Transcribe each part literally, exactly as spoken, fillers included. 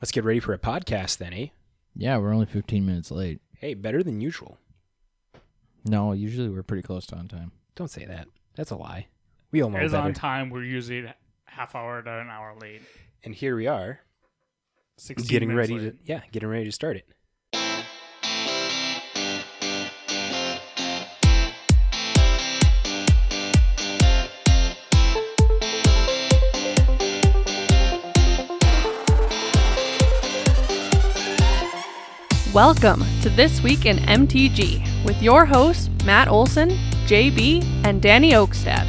Let's get ready for a podcast then, eh? Yeah, we're only fifteen minutes late. Hey, better than usual. No, usually we're pretty close to on time. Don't say that. That's a lie. We all know better. As on time, we're usually a half hour to an hour late. And here we are. sixteen getting minutes ready late. to yeah, getting ready to start it. Welcome to This Week in M T G with your hosts, Matt Olson, J B, and Danny Oakstad.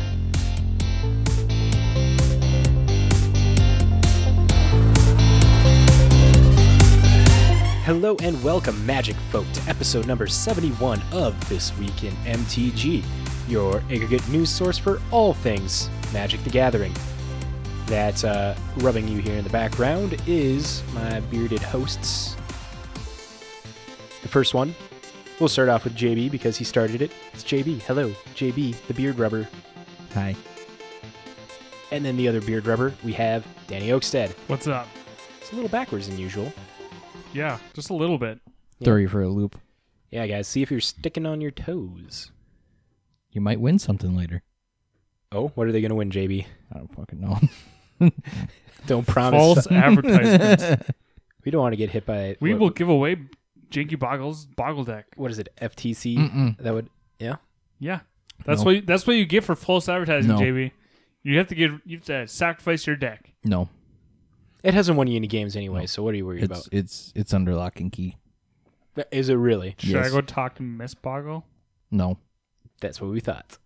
Hello and welcome, Magic folk, to episode number seventy-one of This Week in M T G, your aggregate news source for all things Magic the Gathering. That uh, rubbing you here in the background is my bearded hosts. The first one, we'll start off with J B because he started it. It's J B. Hello, J B, the beard rubber. Hi. And then the other beard rubber, we have Danny Oakstad. What's up? It's a little backwards than usual. Yeah, just a little bit. Yeah. Throw you for a loop. Yeah, guys, see if you're sticking on your toes. You might win something later. Oh, what are they going to win, J B? I don't fucking know. Don't promise. False advertisements. We don't want to get hit by... We what? will give away... Janky Boggle's Boggle Deck. What is it? F T C? Mm-mm. That would, yeah, yeah. That's no. what you, that's what you get for false advertising, no. J B. You have to get you have to sacrifice your deck. No, it hasn't won you any games anyway. No. So what are you worried it's, about? It's it's under lock and key. Is it really? Should yes. I go talk to Miss Boggle? No, that's what we thought.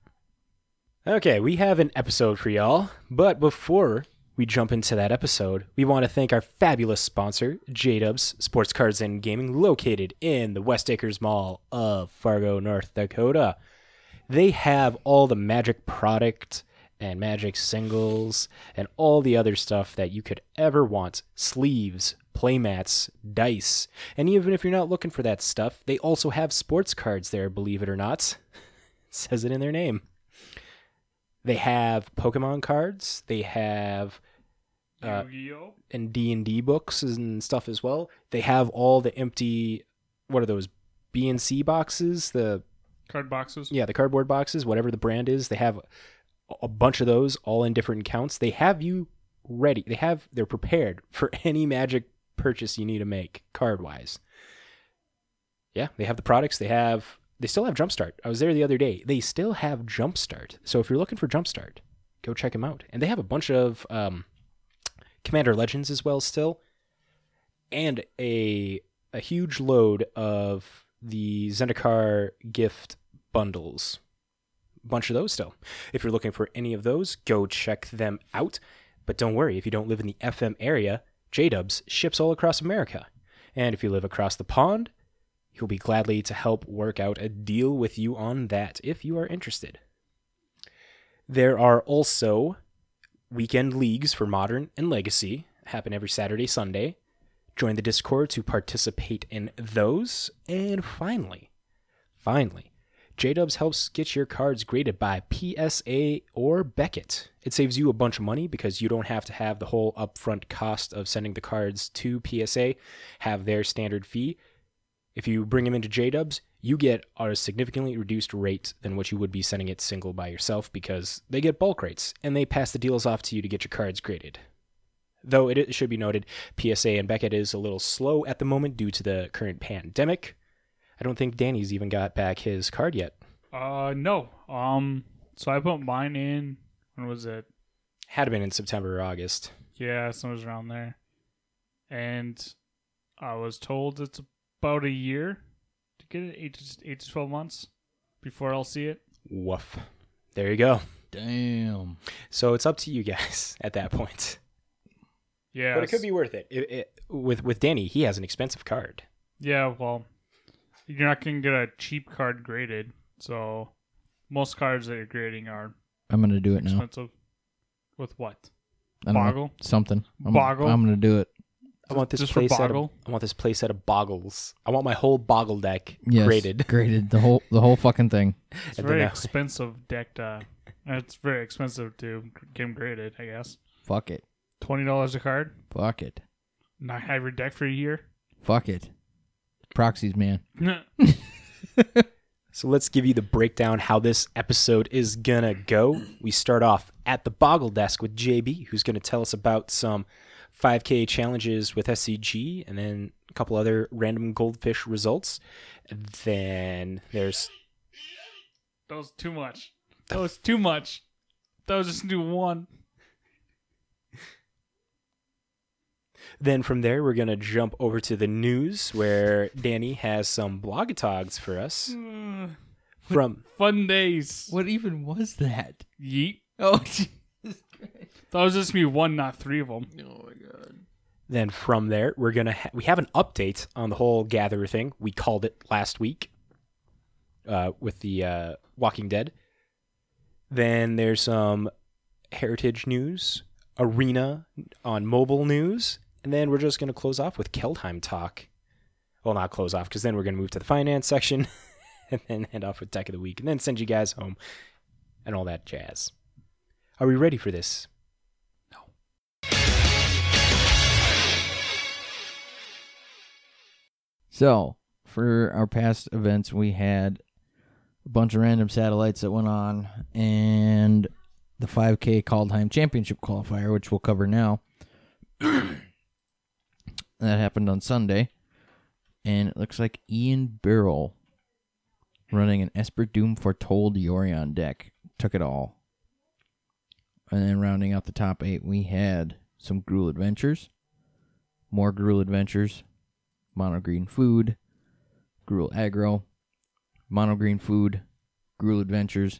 Okay, we have an episode for y'all, but before we jump into that episode, we want to thank our fabulous sponsor, J-Dubs Sports Cards and Gaming, located in the West Acres Mall of Fargo, North Dakota. They have all the Magic product and Magic singles and all the other stuff that you could ever want. Sleeves, playmats, dice. And even if you're not looking for that stuff, they also have sports cards there, believe it or not. It says it in their name. They have Pokemon cards. They have uh, Yu-Gi-Oh! And D and D books and stuff as well. They have all the empty, what are those, B and C boxes? The card boxes? Yeah, the cardboard boxes, whatever the brand is. They have a bunch of those all in different counts. They have you ready. They have, they're prepared for any Magic purchase you need to make card-wise. Yeah, they have the products. They have... They still have Jumpstart. I was there the other day. They still have Jumpstart. So if you're looking for Jumpstart, go check them out. And they have a bunch of um, Commander Legends as well still. And a a huge load of the Zendikar gift bundles. Bunch of those still. If you're looking for any of those, go check them out. But don't worry, if you don't live in the F M area, J-Dubs ships all across America. And if you live across the pond, he'll be gladly to help work out a deal with you on that, if you are interested. There are also weekend leagues for Modern and Legacy. Happen every Saturday, Sunday. Join the Discord to participate in those. And finally, finally, J-Dubs helps get your cards graded by P S A or Beckett. It saves you a bunch of money because you don't have to have the whole upfront cost of sending the cards to P S A, have their standard fee. If you bring them into J-Dubs, you get a significantly reduced rate than what you would be sending it single by yourself because they get bulk rates, and they pass the deals off to you to get your cards graded. Though it should be noted, P S A and Beckett is a little slow at the moment due to the current pandemic. I don't think Danny's even got back his card yet. Uh, no. Um, so I put mine in, when was it? Had been in September or August. Yeah, somewhere around there. And I was told it's a about a year to get it, eight to, eight to twelve months before I'll see it. Woof. There you go. Damn. So it's up to you guys at that point. Yeah. But it could be worth it. it, it with with Danny, he has an expensive card. Yeah, well, you're not going to get a cheap card graded, so most cards that you're grading are I'm going to do it expensive. Now. With what? I don't Boggle? Know, something. I'm, Boggle? I'm going to do it. I want this Just play set of, I want this play set of boggles. I want my whole boggle deck yes, graded. graded. The whole the whole fucking thing. It's and very expensive deck to, it's very expensive to get them graded, I guess. Fuck it. twenty dollars a card? Fuck it. not have your deck for a year. Fuck it. Proxies, man. So let's give you the breakdown how this episode is going to go. We start off at the Boggle Desk with J B, who's going to tell us about some five K challenges with S C G and then a couple other random goldfish results. Then there's... That was too much. That was too much. That was just do one. Then from there, we're going to jump over to the news where Danny has some blog-a-togs for us. Uh, from Fun Days. What even was that? Yeet. Oh, Jesus Christ. That was just me one, not three of them. Oh, my God. Then from there, we're going to ha- we have an update on the whole Gatherer thing. We called it last week uh, with the uh, Walking Dead. Then there's some um, Heritage news, Arena on mobile news. And then we're just going to close off with Kaldheim talk. Well, not close off, because then we're going to move to the finance section and then end off with Tech of the Week and then send you guys home and all that jazz. Are we ready for this? No. So, for our past events, we had a bunch of random satellites that went on and the five K Kaldheim Championship Qualifier, which we'll cover now. That happened on Sunday, and it looks like Ian Burrell, running an Esper Doom Foretold Yorion deck, took it all. And then rounding out the top eight, we had some Gruul Adventures, more Gruul Adventures, Mono Green Food, Gruul Aggro, Mono Green Food, Gruul Adventures,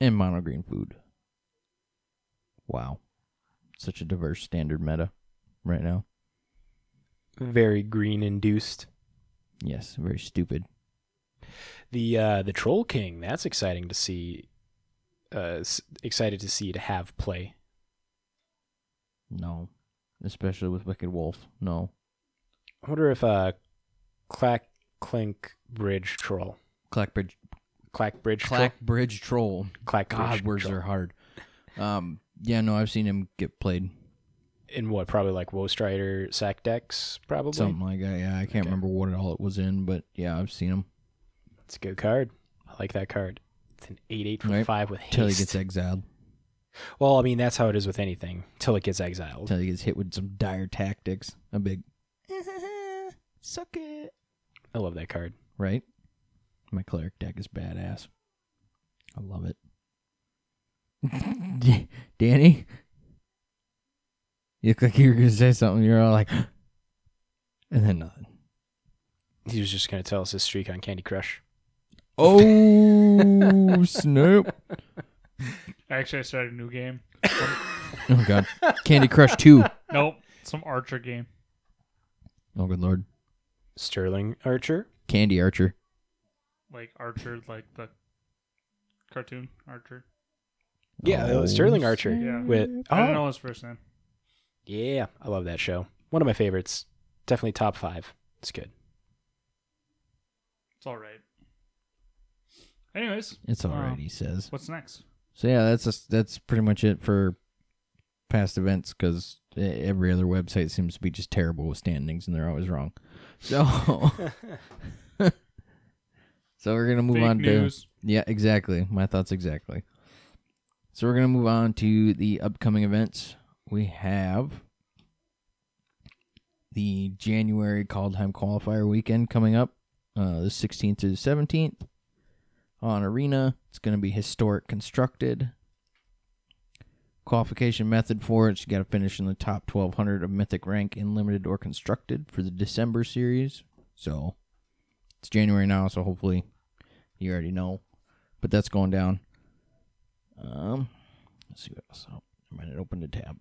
and Mono Green Food. Wow. Such a diverse standard meta right now. Very green induced. Yes, very stupid. The uh, the Troll King, that's exciting to see. Uh, s- excited to see to have play. No, especially with Wicked Wolf. No. I wonder if uh, Clack Clink Bridge Troll. Clack Bridge. Clack Bridge. Clack Troll? Bridge Troll. Clack God, Bridge words Troll. Are hard. Um, yeah, no, I've seen him get played. In what, probably like Woe Strider sack decks, probably? Something like that, yeah. I can't okay. remember what it all it was in, but yeah, I've seen them. It's a good card. I like that card. It's an eight eight from right. five with haste. Until he gets exiled. Well, I mean, that's how it is with anything. Until it gets exiled. Until he gets hit with some dire tactics. A big, suck it. I love that card. Right? My cleric deck is badass. I love it. Danny? You look like you were going to say something. You're all like, and then nothing. He was just going to tell us his streak on Candy Crush. Oh, snap. Actually, I started a new game. Oh, God. Candy Crush two. Nope. Some Archer game. Oh, good Lord. Sterling Archer? Candy Archer. Like Archer, like the cartoon Archer. Yeah, oh, it was Sterling Archer. Yeah. With, oh. I don't know his first name. Yeah, I love that show. One of my favorites. Definitely top five. It's good. It's all right. Anyways. It's all uh, right, he says. What's next? So yeah, that's a, that's pretty much it for past events, because every other website seems to be just terrible with standings, and they're always wrong. So, so we're going to move Fake on news. to... Yeah, exactly. My thoughts exactly. So we're going to move on to the upcoming events. We have the January Kaldheim Qualifier weekend coming up, uh, the sixteenth through the seventeenth on Arena. It's going to be historic constructed. Qualification method for it, you got to finish in the top twelve hundred of mythic rank in limited or constructed for the December series. So it's January now, so hopefully you already know. But that's going down. Um, let's see what else. Oh, never mind, it opened a tab.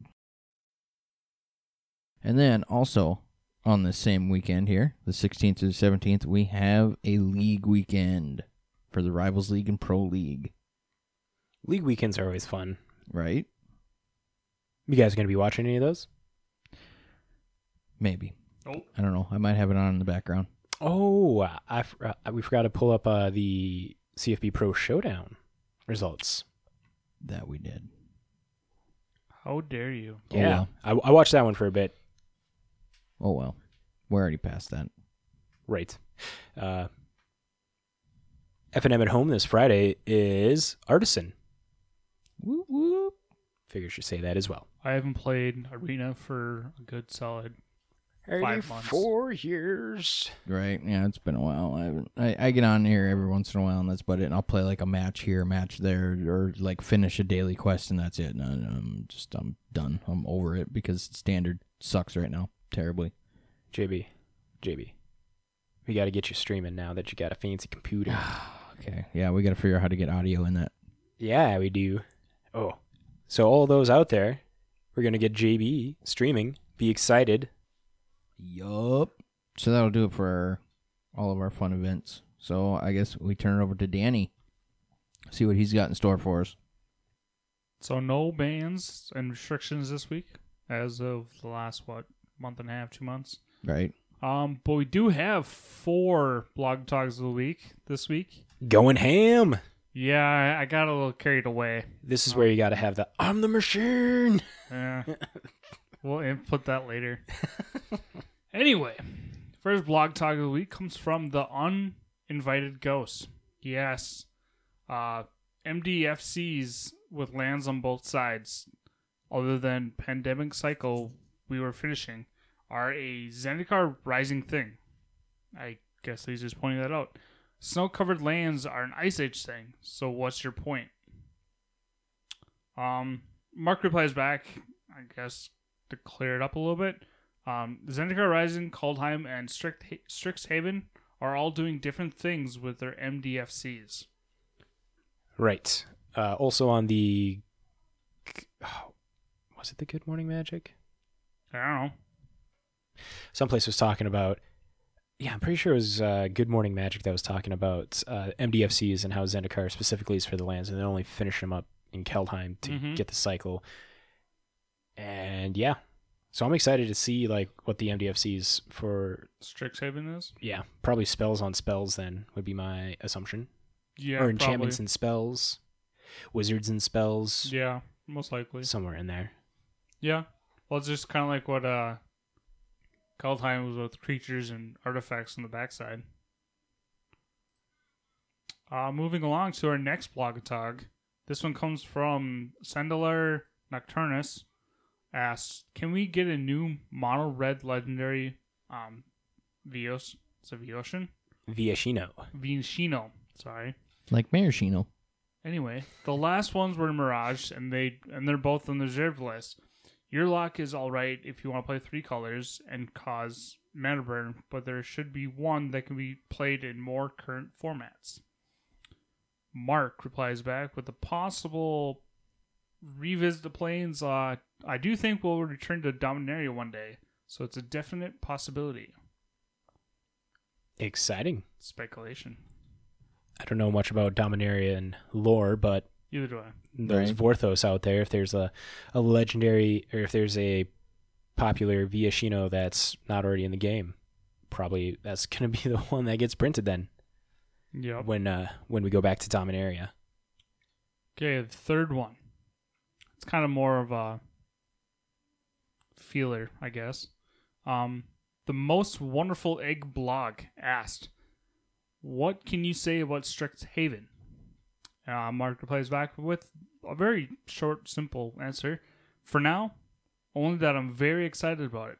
And then also on the same weekend here, the sixteenth to the seventeenth, we have a league weekend for the Rivals League and Pro League. League weekends are always fun. Right? You guys going to be watching any of those? Maybe. Oh. I don't know. I might have it on in the background. Oh, I, I, we forgot to pull up uh, the C F B Pro Showdown results. That we did. How dare you? Yeah. Oh, wow. I, I watched that one for a bit. Oh, well. We're already past that. Right. Uh, F and M at Home this Friday is Artisan. Whoop, whoop. Figures you say that as well. I haven't played Arena for a good solid five months. Four years. Right. Yeah, it's been a while. I, haven't, I I get on here every once in a while, and that's about it. And I'll play like a match here, a match there, or like finish a daily quest, and that's it. And I'm just I'm done. I'm over it because standard sucks right now terribly. J B, J B, we got to get you streaming now that you got a fancy computer. Okay. Yeah, we got to figure out how to get audio in that. Yeah, we do. Oh, so all those out there, we're going to get J B streaming. Be excited. Yup. So that'll do it for our, all of our fun events. So I guess we turn it over to Danny, see what he's got in store for us. So no bans and restrictions this week as of the last, what, month and a half, two months? Right. Um, but we do have four blog talks of the week this week. Going ham. Yeah, I got a little carried away. This is um, where you got to have the "I'm the machine." Yeah, we'll input that later. Anyway, first blog talk of the week comes from the Uninvited Ghost. Yes, uh, M D F Cs with lands on both sides, other than Pandemic Cycle we were finishing, are a Zendikar Rising thing. I guess he's just pointing that out. Snow-covered lands are an Ice Age thing, so what's your point? Um, Mark replies back, I guess, to clear it up a little bit. Um, Zendikar Rising, Kaldheim, and Strixhaven are all doing different things with their M D F Cs. Right. Uh, also on the... Oh, was it the Good Morning Magic? I don't know. Someplace was talking about, yeah, I'm pretty sure it was uh, Good Morning Magic that was talking about uh, M D F Cs and how Zendikar specifically is for the lands, and they only finish them up in Kaldheim to mm-hmm. get the cycle. And yeah, so I'm excited to see like what the M D F Cs for Strixhaven is. Yeah, probably spells on spells then would be my assumption. Yeah, or enchantments probably. And spells, wizards and spells. Yeah, most likely somewhere in there. Yeah, well, it's just kind of like what. Uh... Kaldheim was with creatures and artifacts on the backside. Uh, moving along to our next blog talk. This one comes from Sendalar Nocturnus. Asks, can we get a new mono red legendary um, Vios? It's a Vioshin? Viashino. Viashino, sorry. Like Mayashino. Anyway, the last ones were Mirage, and, they, and they're both on the reserve list. Your lock is all right if you want to play three colors and cause mana burn, but there should be one that can be played in more current formats. Mark replies back with a possible revisit the planes. Uh, I do think we'll return to Dominaria one day, so it's a definite possibility. Exciting. Speculation. I don't know much about Dominaria and lore, but either do I. There's right. Vorthos out there. If there's a, a legendary, or if there's a popular Viashino that's not already in the game, probably that's going to be the one that gets printed then. Yeah. When uh, when we go back to Dominaria. Okay, the third one. It's kind of more of a feeler, I guess. Um, the Most Wonderful Egg blog asked, what can you say about Strixhaven? Uh, Mark replies back with a very short, simple answer. For now, only that I'm very excited about it.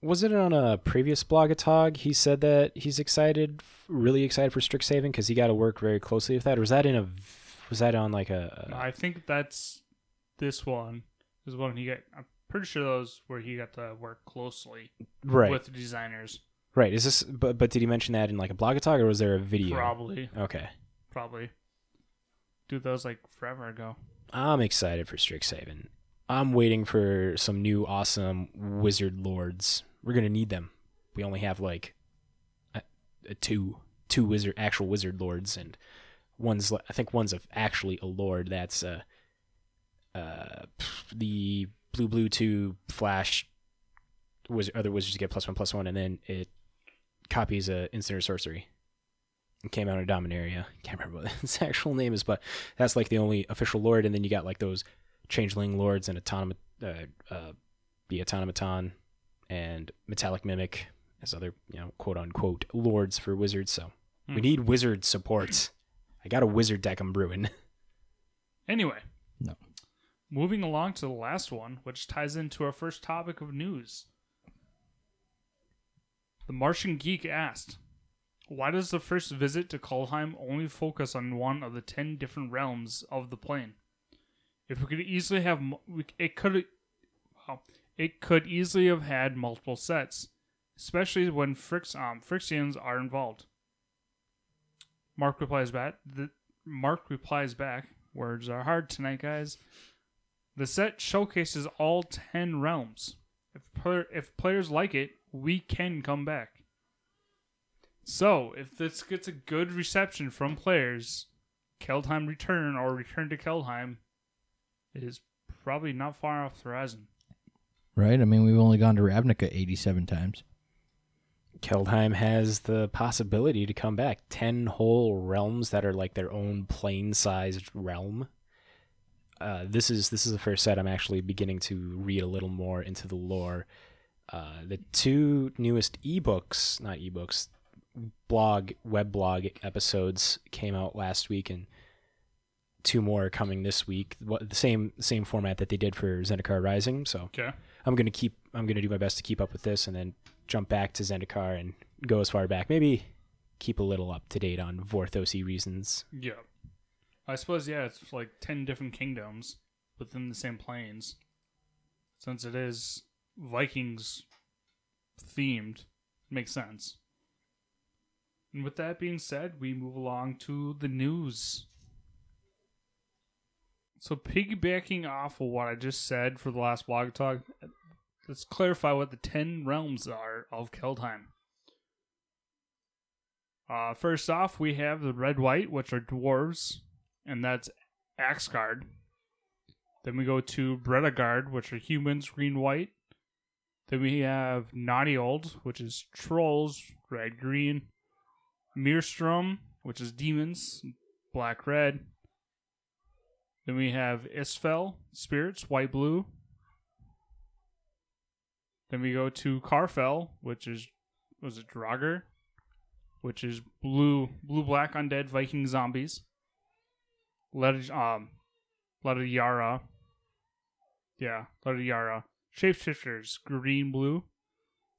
Was it on a previous blog-a-tog he said that he's excited, really excited for Strixhaven because he got to work very closely with that? Or was that in a, was that on like a... a... I think that's this one. Is one he got, I'm pretty sure those where he got to work closely right. with the designers. Right, is this? But, but did he mention that in like a blog-a-talk or was there a video? Probably. Okay. Probably. Dude, that was like forever ago. I'm excited for Strixhaven. I'm waiting for some new awesome wizard lords. We're gonna need them. We only have like a, a two, two wizard actual wizard lords, and one's I think one's a, actually a lord. That's uh, uh, the blue blue two flash. Wizard, other wizards get plus one plus one, and then it copies a instant or sorcery. It came out of Dominaria. Can't remember what its actual name is, but that's like the only official lord. And then you got like those changeling lords and autonomous uh, uh, the Automaton and Metallic Mimic as other, you know, quote unquote lords for Wizards. So mm. we need Wizard support. I got a Wizard deck I'm brewing. Anyway. No. Moving along to the last one, which ties into our first topic of news. The Martian Geek asked, why does the first visit to Kaldheim only focus on one of the ten different realms of the plane? If we could easily have... It could, well, it could easily have had multiple sets, especially when Frix, um, Phyrexians are involved. Mark replies back... The, Mark replies back... Words are hard tonight, guys. The set showcases all ten realms. If per, if players like it, we can come back. So, if this gets a good reception from players, Kaldheim Return or Return to Kaldheim is probably not far off the horizon. Right? I mean, we've only gone to Ravnica eighty-seven times. Kaldheim has the possibility to come back. Ten whole realms that are like their own plane-sized realm. Uh, this is this is the first set I'm actually beginning to read a little more into the lore. Uh, the two newest ebooks, not ebooks, blog web blog episodes came out last week, and two more are coming this week. The same same format that they did for Zendikar Rising. So okay. I'm gonna keep. I'm gonna do my best to keep up with this, and then jump back to Zendikar and go as far back. Maybe keep a little up to date on Vorthosi reasons. Yeah. I suppose, yeah, it's like ten different kingdoms within the same planes. Since it is Vikings themed, makes sense. And with that being said, we move along to the news. So piggybacking off of what I just said for the last blog talk... Let's clarify what the ten realms are of Kaldheim. Uh, first off, we have the red-white, which are dwarves, and that's Axgard. Then we go to Bredagard, which are humans, green-white. Then we have Nautiold, which is trolls, red-green. Maelstrom, which is demons, black-red. Then we have Isfel, spirits, white-blue. Then we go to Carfell, which is, was it Draugr? Which is blue, blue-black undead Viking zombies. Let um, let of Yara. Yeah, let of Yara. Shapeshifters, green-blue.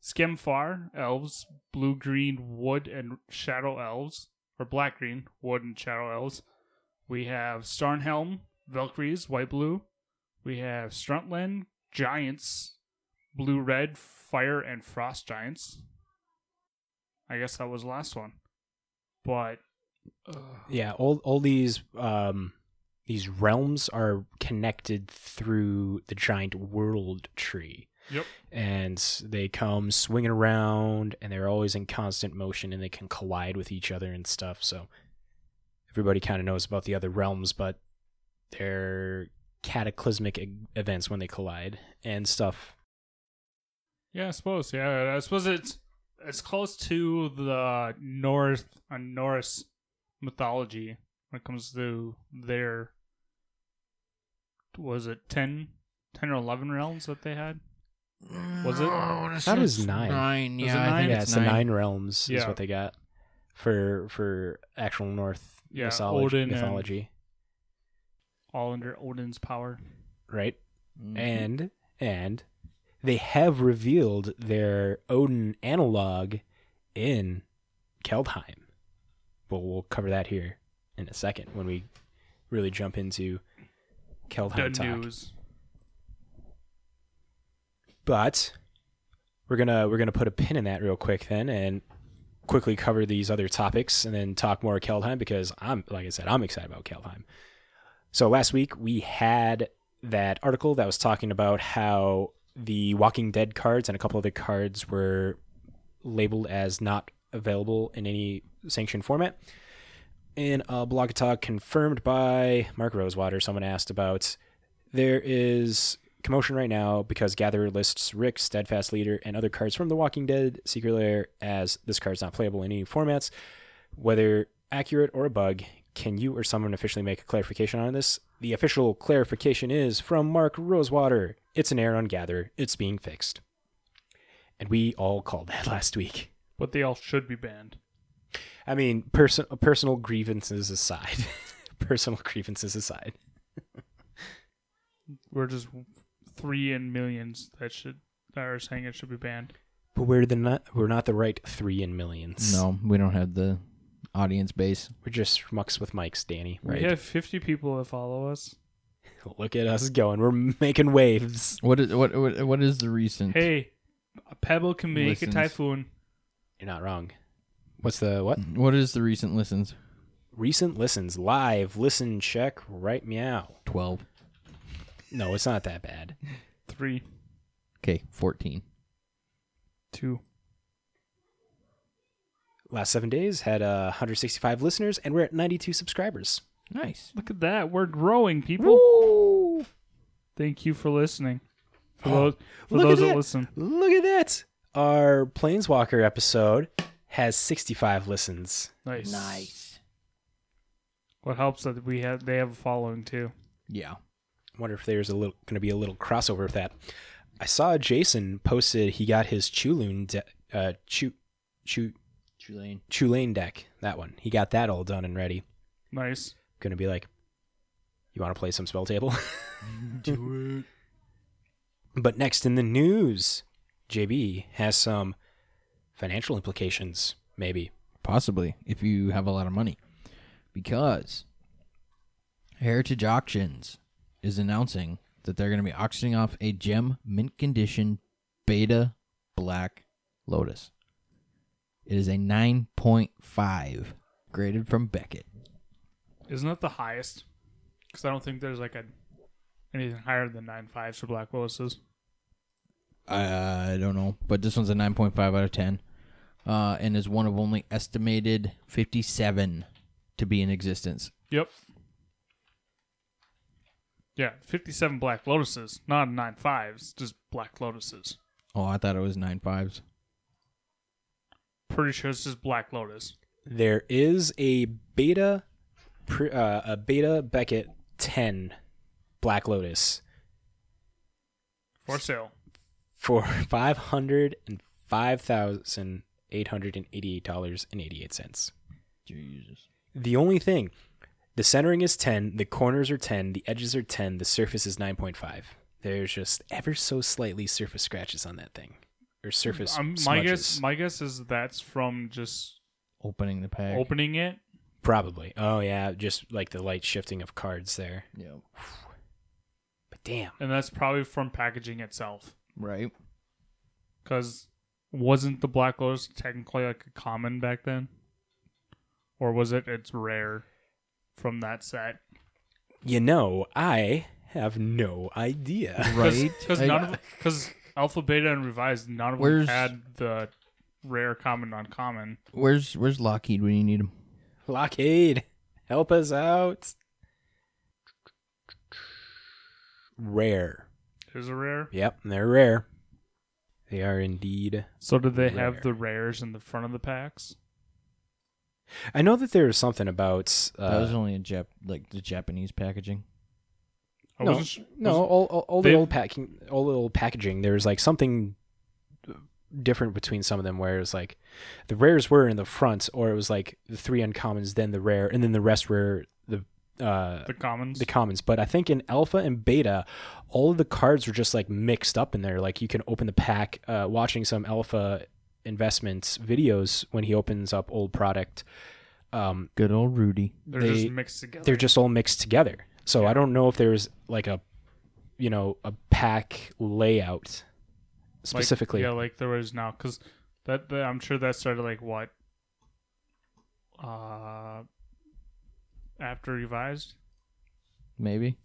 Skemfar, elves, blue-green wood and shadow elves, or black-green wood and shadow elves. We have Starnhelm, Valkyries, white-blue. We have Struntland, giants. Blue-red, fire, and frost giants. I guess that was the last one. But... Uh, yeah, all all these um, these realms are connected through the giant world tree. Yep. And they come swinging around, and they're always in constant motion, and they can collide with each other and stuff. So everybody kind of knows about the other realms, but they're cataclysmic e- events when they collide and stuff. Yeah, I suppose. Yeah, I suppose it's it's close to the North uh, Norse mythology when it comes to their was it ten, ten or eleven realms that they had? Was it? No, that was nine. Nine, yeah, was it nine? I think yeah, it's nine. The nine realms yeah. is what they got for for actual North yeah, mythology. Odin mythology. All under Odin's power, right? Mm-hmm. And and. They have revealed their Odin analog in Kaldheim. But we'll cover that here in a second when we really jump into Kaldheim talk. News. But we're gonna we're gonna put a pin in that real quick then and quickly cover these other topics and then talk more Kaldheim because I'm like I said, I'm excited about Kaldheim. So last week we had that article that was talking about how the Walking Dead cards and a couple other cards were labeled as not available in any sanctioned format. In a blog talk confirmed by Mark Rosewater, someone asked about, there is commotion right now because Gatherer lists Rick, Steadfast Leader, and other cards from the Walking Dead Secret Lair as this card's not playable in any formats. Whether accurate or a bug, can you or someone officially make a clarification on this? The official clarification is from Mark Rosewater. It's an error on Gatherer. It's being fixed. And we all called that last week. But they all should be banned. I mean, pers- personal grievances aside. Personal grievances aside. We're just three in millions that should are saying it should be banned. But we're the not, we're not the right three in millions. No, we don't have the audience base. We're just schmucks with mics, Danny. Right? We have fifty people that follow us. Look at us going. We're making waves. What is what what, what is the recent? Hey, a pebble can make listens. A typhoon. You're not wrong. What's the what? What is the recent listens? Recent listens. Live listen check right meow. twelve. No, it's not that bad. Three. Okay, fourteen. Two. Last seven days had uh, one hundred sixty-five listeners, and we're at ninety-two subscribers. Nice. Look at that. We're growing, people. Woo! Thank you for listening. For those, for those that listen. Look at that. Our Planeswalker episode has sixty-five listens. Nice. Nice. What helps that we have they have a following, too. Yeah. Wonder if there's a little going to be a little crossover with that. I saw Jason posted he got his Chulun de- uh Chu Chu Chulane Chulane deck, that one. He got that all done and ready. Nice. Going to be like, you want to play some spell table? Do it. But next in the news, J B has some financial implications, maybe, possibly, if you have a lot of money, because Heritage Auctions is announcing that they're going to be auctioning off a gem mint condition Beta Black Lotus. It is a nine point five graded from Beckett. Isn't that the highest? Because I don't think there's like a anything higher than nine point fives for Black Lotuses. I don't know, but this one's a nine point five out of ten, uh, and is one of only estimated fifty-seven to be in existence. Yep. Yeah, fifty-seven Black Lotuses, not nine fives, just Black Lotuses. Oh, I thought it was nine fives. Pretty sure it's just Black Lotus. There is a beta, uh, a beta Beckett ten Black Lotus for sale for five hundred and five thousand eight hundred and eighty-eight dollars and eighty-eight cents. Jesus. The only thing. The centering is ten, the corners are ten, the edges are ten, the surface is nine point five. There's just ever so slightly surface scratches on that thing. Or surface um, my guess, my guess is that's from just... Opening the pack. Opening it? Probably. Oh, yeah, just like the light shifting of cards there. Yeah. But damn. And that's probably from packaging itself. Right. Because wasn't the Black Lotus technically like a common back then? Or was it it's rare? From that set, you know, I have no idea, right? Because Alpha, Beta, and Revised, none of where's, them had the rare, common, uncommon. Where's Where's Lockheed when you need him? Lockheed, help us out. Rare. Is a rare? Yep, they're rare. They are indeed. So, do they rare. Have the rares in the front of the packs? I know that there was something about... Uh, that was only in Jap- like the Japanese packaging. I no, wasn't, no wasn't, all, all, all, the old packing, all the old packaging, there was like something different between some of them where it was like the rares were in the front, or it was like the three uncommons, then the rare, and then the rest were the... Uh, the commons. The commons. But I think in Alpha and Beta, all of the cards were just like mixed up in there. Like you can open the pack, uh, watching some Alpha... investments videos when he opens up old product um good old Rudy they're they, just mixed together they're just all mixed together so yeah. I don't know if there's like a you know a pack layout specifically like, yeah like there is now because that, that I'm sure that started like what uh after Revised maybe.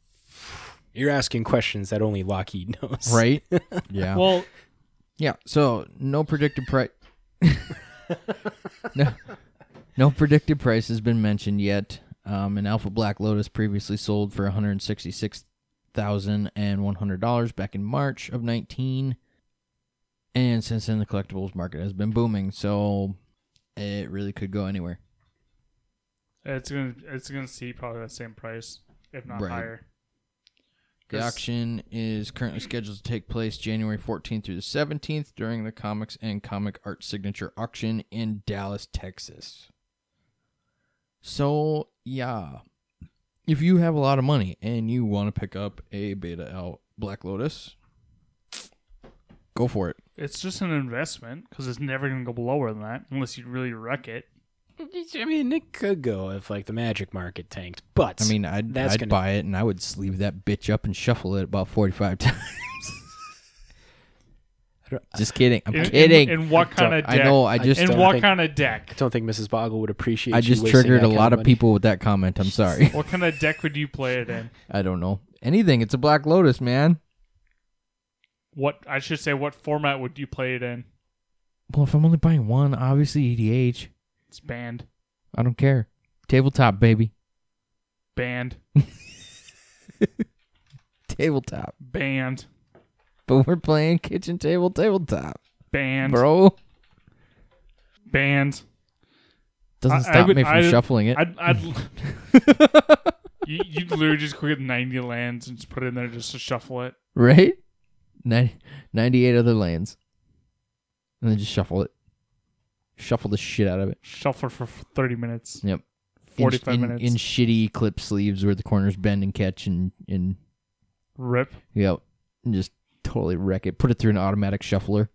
You're asking questions that only Lockheed knows, right? Yeah. Well, yeah, so no predicted price. no, no predicted price has been mentioned yet. Um, an Alpha Black Lotus previously sold for one hundred sixty-six thousand and one hundred dollars back in March of nineteen, and since then the collectibles market has been booming. So it really could go anywhere. It's gonna, it's gonna see probably the same price, if not right. higher. The auction is currently scheduled to take place January fourteenth through the seventeenth during the Comics and Comic Art Signature Auction in Dallas, Texas. So, yeah. If you have a lot of money and you want to pick up a Beta Black Lotus, go for it. It's just an investment because it's never going to go lower than that unless you really wreck it. I mean, it could go if, like, the Magic market tanked, but... I mean, I'd, that's I'd gonna... buy it, and I would sleeve that bitch up and shuffle it about forty-five times. Just kidding. I'm in, kidding. In, in what kind of deck? I know, I just... In what think, kind of deck? I don't think Missus Boggle would appreciate I just triggered a lot of money. People with that comment. I'm sorry. What kind of deck would you play it in? I don't know. Anything. It's a Black Lotus, man. What... I should say, what format would you play it in? Well, if I'm only buying one, obviously E D H... It's banned. I don't care. Tabletop, baby. Banned. Tabletop. Banned. But we're playing kitchen table tabletop. Banned. Bro. Banned. Doesn't I, stop I would, me from I'd, shuffling it. I'd, I'd, I'd, you, you'd literally just go get ninety lands and just put it in there just to shuffle it. Right? ninety, ninety-eight other lands. And then just shuffle it. Shuffle the shit out of it. Shuffle for thirty minutes. Yep. forty-five in, in, minutes. In shitty clip sleeves where the corners bend and catch and... and rip. Yep. And just totally wreck it. Put it through an automatic shuffler.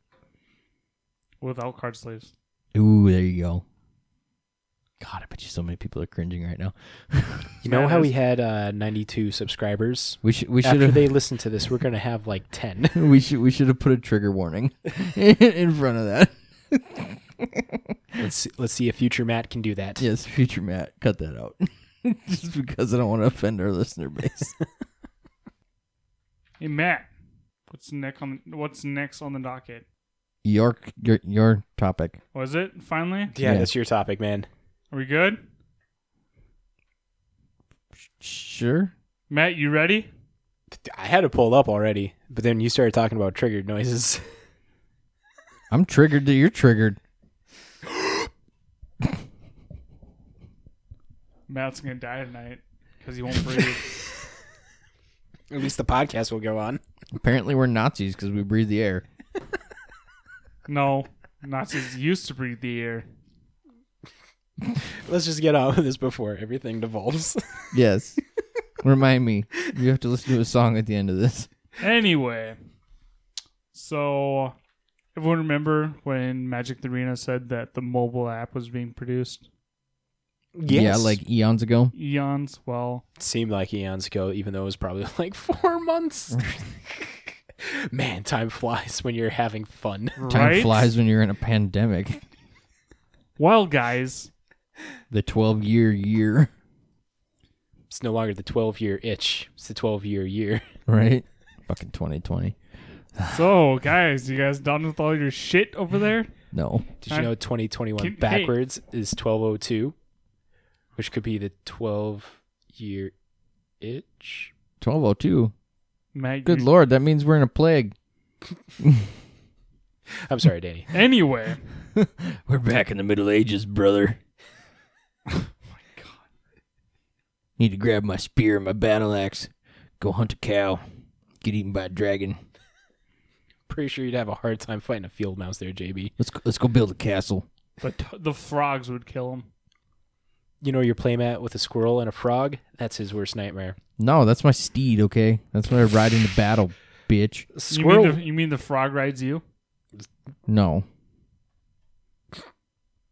Without card sleeves. Ooh, there you go. God, I bet you so many people are cringing right now. You know how we had uh, ninety-two subscribers? We should. We should. After they listen to this, we're going to have like ten. we should. We should have put a trigger warning in front of that. let's see, let's see if future Matt can do that. Yes, future Matt, cut that out. Just because I don't want to offend our listener base. Hey Matt, what's next on what's next on the docket? Your your your topic. Was it finally? Yeah, yeah, that's your topic, man. Are we good? Sure. Matt, you ready? I had it pulled up already, but then you started talking about triggered noises. I'm triggered that you're triggered. Matt's going to die tonight because he won't breathe. At least the podcast will go on. Apparently we're Nazis because we breathe the air. No, Nazis used to breathe the air. Let's just get on with this before everything devolves. Yes. Remind me. You have to listen to a song at the end of this. Anyway. So... Everyone remember when Magic the Arena said that the mobile app was being produced? Yes. Yeah, like eons ago? Eons, well. It seemed like eons ago, even though it was probably like four months. Man, time flies when you're having fun. Right? Time flies when you're in a pandemic. Well, guys. The twelve-year year. It's no longer the twelve-year itch. It's the twelve-year year. Right? Fucking twenty twenty. So, guys, you guys done with all your shit over there? No. Did you know twenty twenty-one Can, backwards hey. is twelve oh two, which could be the twelve-year itch? twelve oh two? Matt, Good Lord, that means we're in a plague. I'm sorry, Danny. Anyway. We're back in the Middle Ages, brother. Oh, my God. Need to grab my spear and my battle axe, go hunt a cow, get eaten by a dragon. Pretty sure you'd have a hard time fighting a field mouse there, J B. Let's go, let's go build a castle. But the, the frogs would kill him. You know your playmat with a squirrel and a frog? That's his worst nightmare. No, that's my steed, okay? That's when I ride into battle, bitch. Squirrel. You mean, the, you mean the frog rides you? No.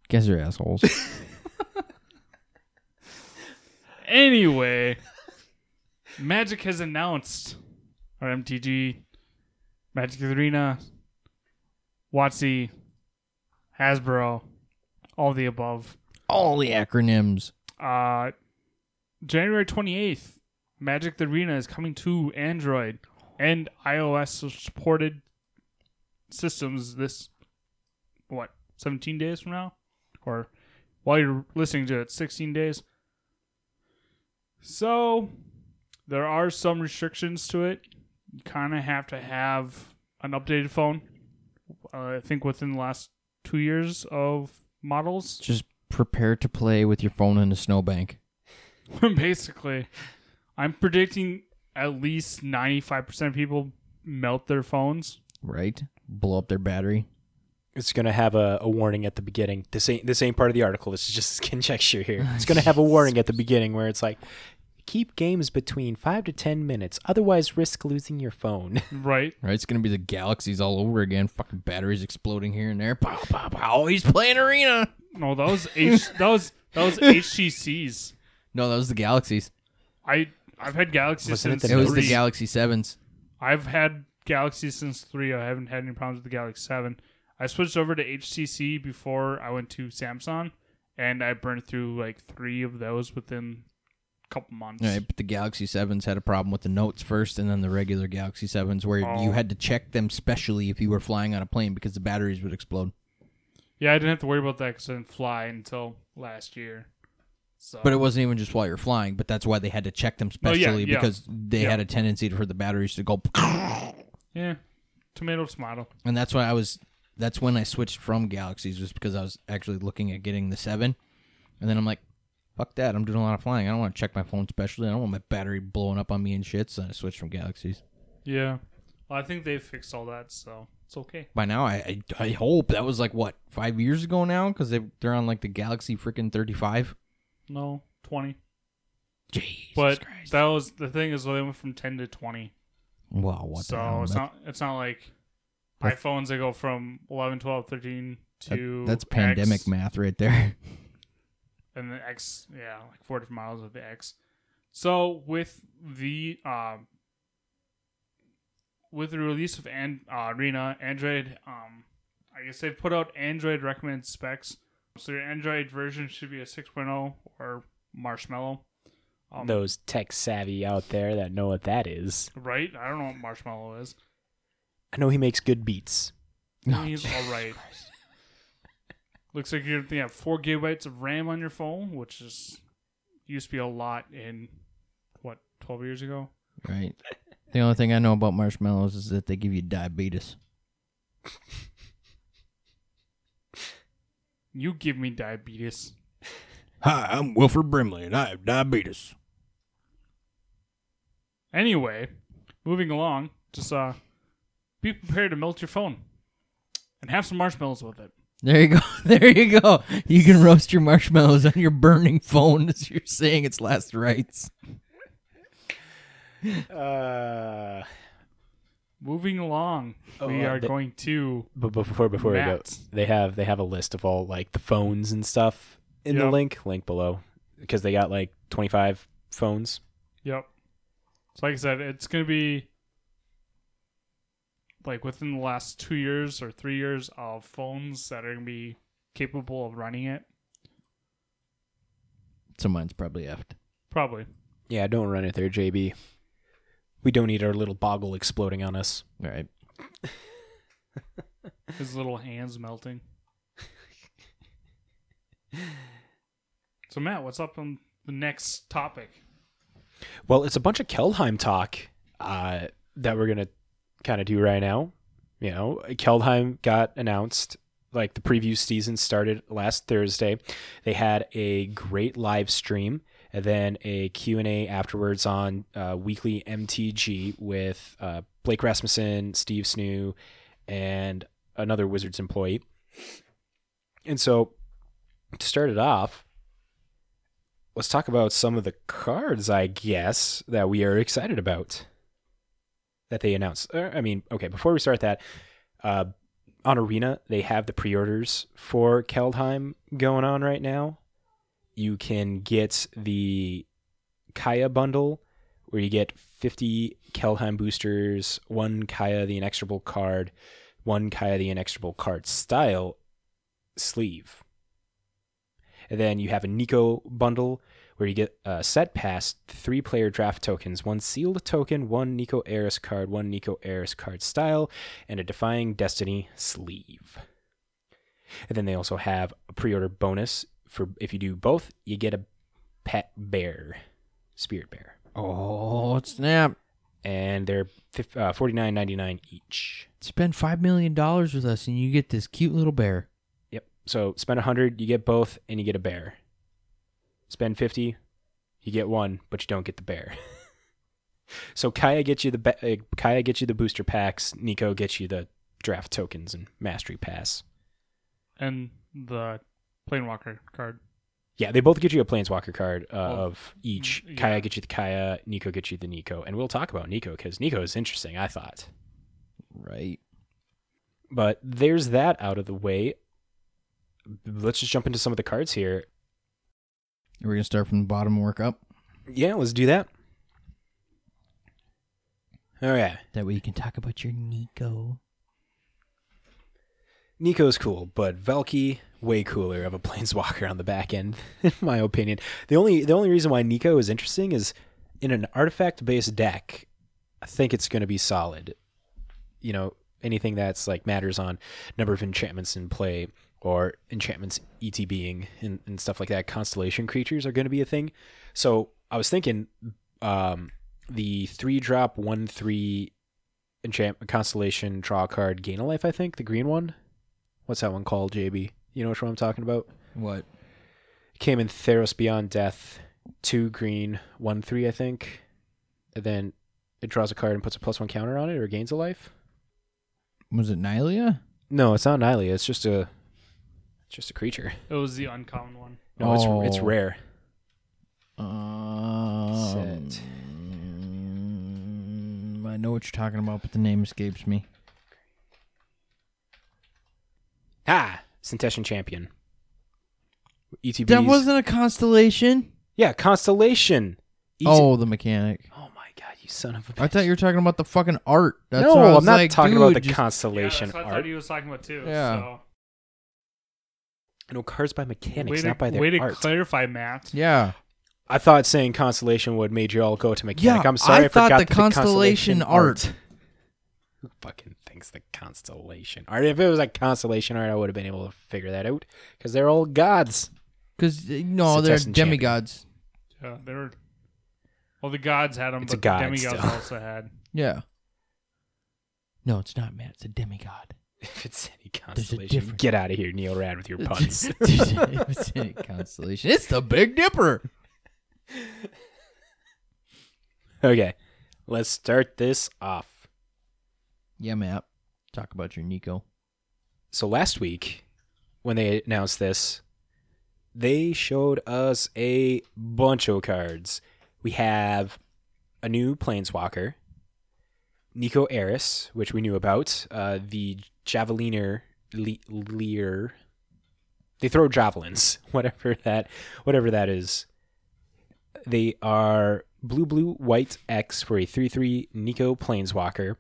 Guess you're assholes. Anyway, Magic has announced, or M T G... Magic Arena, WotC, Hasbro, all the above. All the acronyms. Uh, January twenty-eighth, Magic the Arena is coming to Android and iOS-supported systems this, what, seventeen days from now? Or while you're listening to it, sixteen days. So, there are some restrictions to it. You kind of have to have an updated phone. Uh, I think within the last two years of models. Just prepare to play with your phone in a snowbank. Basically. I'm predicting at least ninety-five percent of people melt their phones. Right. Blow up their battery. It's going to have a, a warning at the beginning. This ain't, this ain't part of the article. This is just conjecture here. It's going to have a warning at the beginning where it's like, keep games between five to ten minutes. Otherwise, risk losing your phone. Right. Right. It's going to be the galaxies all over again. Fucking batteries exploding here and there. Pow, pow, pow. He's playing Arena. No, that was, H- that was, that was H G Cs. No, that was the galaxies. I, I've had galaxies Wasn't since three. It was the Galaxy sevens. I've had galaxies since three. I haven't had any problems with the Galaxy seven. I switched over to H T C before I went to Samsung, and I burned through like three of those within a couple months. Right, but the Galaxy sevens had a problem with the notes first, and then the regular Galaxy sevens, where oh. you had to check them specially if you were flying on a plane because the batteries would explode. Yeah, I didn't have to worry about that because I didn't fly until last year. So. But it wasn't even just while you're flying, but that's why they had to check them specially oh, yeah, yeah. because they yeah. had a tendency for the batteries to go... Yeah, tomato, tomato. And that's why I was... That's when I switched from Galaxies, was because I was actually looking at getting the seven. And then I'm like, fuck that. I'm doing a lot of flying. I don't want to check my phone specially. I don't want my battery blowing up on me and shit. So I switched from Galaxies. Yeah. Well, I think they fixed all that, so it's okay. By now, I I, I hope. That was like, what, five years ago now? Because they, they're on like the Galaxy freaking thirty-five. No, twenty. Jesus but Christ. That was, the thing is, well, they went from ten to twenty. Wow, what so the hell? So it's not, it's not like... iPhones that go from eleven, twelve, thirteen to that, that's pandemic X. Math right there. And the X, yeah, like four different models of the X. So with the um, with the release of and, uh, Arena, Android, um, I guess they've put out Android recommended specs. So your Android version should be a six point oh or Marshmallow. Um, Those tech savvy out there that know what that is. Right? I don't know what Marshmallow is. I know he makes good beats. No, he's all right. Looks like you're going to have four gigabytes of RAM on your phone, which is used to be a lot in, what, twelve years ago? Right. The only thing I know about marshmallows is that they give you diabetes. You give me diabetes. Hi, I'm Wilford Brimley, and I have diabetes. Anyway, moving along, just, uh... be prepared to melt your phone and have some marshmallows with it. There you go. There you go. You can roast your marshmallows on your burning phone as you're saying its last rites. Uh, Moving along, oh, we are they, going to... But before before Matt. we go, they have, they have a list of all like the phones and stuff in yep. the link. Link below. Because they got like twenty-five phones. Yep. So like I said, it's going to be... like within the last two years or three years of phones that are going to be capable of running it. So mine's probably effed. Probably. Yeah, don't run it there, J B. We don't need our little boggle exploding on us. All right. His little hands melting. So, Matt, what's up on the next topic? Well, it's a bunch of Kaldheim talk uh, that we're going to kind of do right now. You know, Kaldheim got announced, like the preview season started last Thursday. They had a great live stream and then a Q and A afterwards on uh, Weekly M T G with uh, Blake Rasmussen, Steve Snoo, and another Wizards employee. And so to start it off, let's talk about some of the cards, I guess, that we are excited about that they announced. I mean, okay, before we start that, uh, on Arena, they have the pre-orders for Kaldheim going on right now. You can get the Kaya bundle, where you get fifty Kaldheim boosters, one Kaya the Inexorable card, one Kaya the Inexorable card style sleeve. And then you have a Nico bundle, where you get a set pass, three player draft tokens, one sealed token, one Nico Heiress card, one Nico Heiress card style, and a Defying Destiny sleeve. And then they also have a pre-order bonus for if you do both, you get a pet bear, spirit bear. Oh, snap. And they're uh, forty-nine ninety-nine each. Spend five million dollars with us and you get this cute little bear. Yep. So spend one hundred dollars, you get both, and you get a bear. Spend fifty, you get one, but you don't get the bear. So Kaya gets you the uh, Kaya gets you the booster packs. Nico gets you the draft tokens and mastery pass, and the planeswalker card. Yeah, they both get you a planeswalker card uh, well, of each. Yeah. Kaya gets you the Kaya. Nico gets you the Nico, and we'll talk about Nico because Nico is interesting. I thought. Right. But there's that out of the way. Let's just jump into some of the cards here. We're going to start from the bottom and work up. Yeah, let's do that. All right. That way you can talk about your Nico. Nico's cool, but Velki, way cooler of a planeswalker on the back end, in my opinion. The only the only reason why Nico is interesting is in an artifact-based deck, I think it's going to be solid. You know, anything that's like matters on number of enchantments in play or enchantments ETBing and, and stuff like that. Constellation creatures are going to be a thing. So I was thinking um, the three drop one, three enchant constellation draw card, gain a life. I think the green one, what's that one called? J B, you know which one I'm talking about? What came in Theros Beyond Death, two green, one, three, I think. And then it draws a card and puts a plus one counter on it or gains a life. Was it Nihilea? No, it's not Nihilea. It's just a, it's just a creature. It was the uncommon one. No, oh. it's it's rare. Um, Set. I know what you're talking about, but the name escapes me. Ah, Centession Champion. E T Bs. That wasn't a constellation. Yeah, constellation. E T- oh, the mechanic. Oh my god, you son of a bitch. I thought you were talking about the fucking art. That's no, I was I'm not like, talking dude, about the just... constellation yeah, that's what art. I thought he was talking about too. Yeah. So. No, cards by mechanics, way to, not by their way art. Way to clarify, Matt. Yeah. I thought saying constellation would made you all go to mechanic. Yeah, I'm sorry, I, I forgot the, the constellation, constellation art. art. Who fucking thinks the constellation art? If it was like constellation art, I would have been able to figure that out because they're all gods. Because no, they're demigods. Yeah, they're. Well, the gods had them, it's but god the demigods still. Also had. Yeah. No, it's not, Matt. It's a demigod. If it's any constellation, get out of here, Neil Rad, with your puns. If it's any constellation, it's the Big Dipper. Okay, let's start this off. Yeah, Matt. Talk about your Nico. So last week, when they announced this, they showed us a bunch of cards. We have a new Planeswalker, Nico Eris, which we knew about, uh, the Javeliner le- Leer. They throw javelins, whatever that, whatever that is. They are blue, blue, white X for a three three Nico Planeswalker.